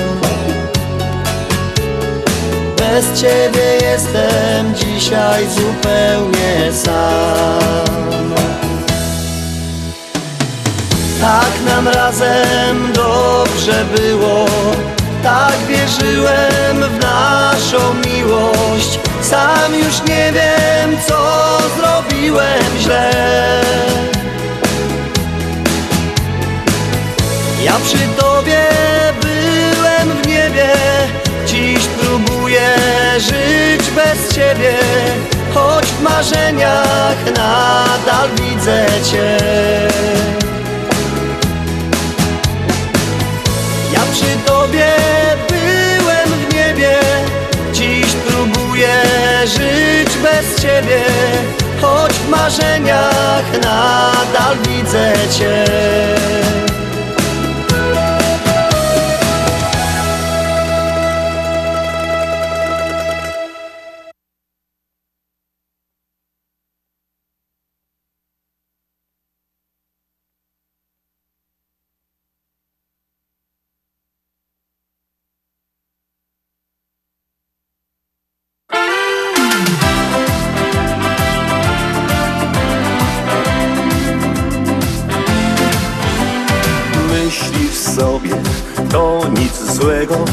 Bez ciebie jestem dzisiaj zupełnie sam. Tak nam razem dobrze było, tak wierzyłem w naszą miłość. Sam już nie wiem, co zrobiłem źle. Ja przy tobie byłem w niebie, dziś próbuję żyć bez ciebie, choć w marzeniach nadal widzę cię. Ja przy tobie byłem w niebie, dziś próbuję żyć bez ciebie, choć w marzeniach nadal widzę cię. Złego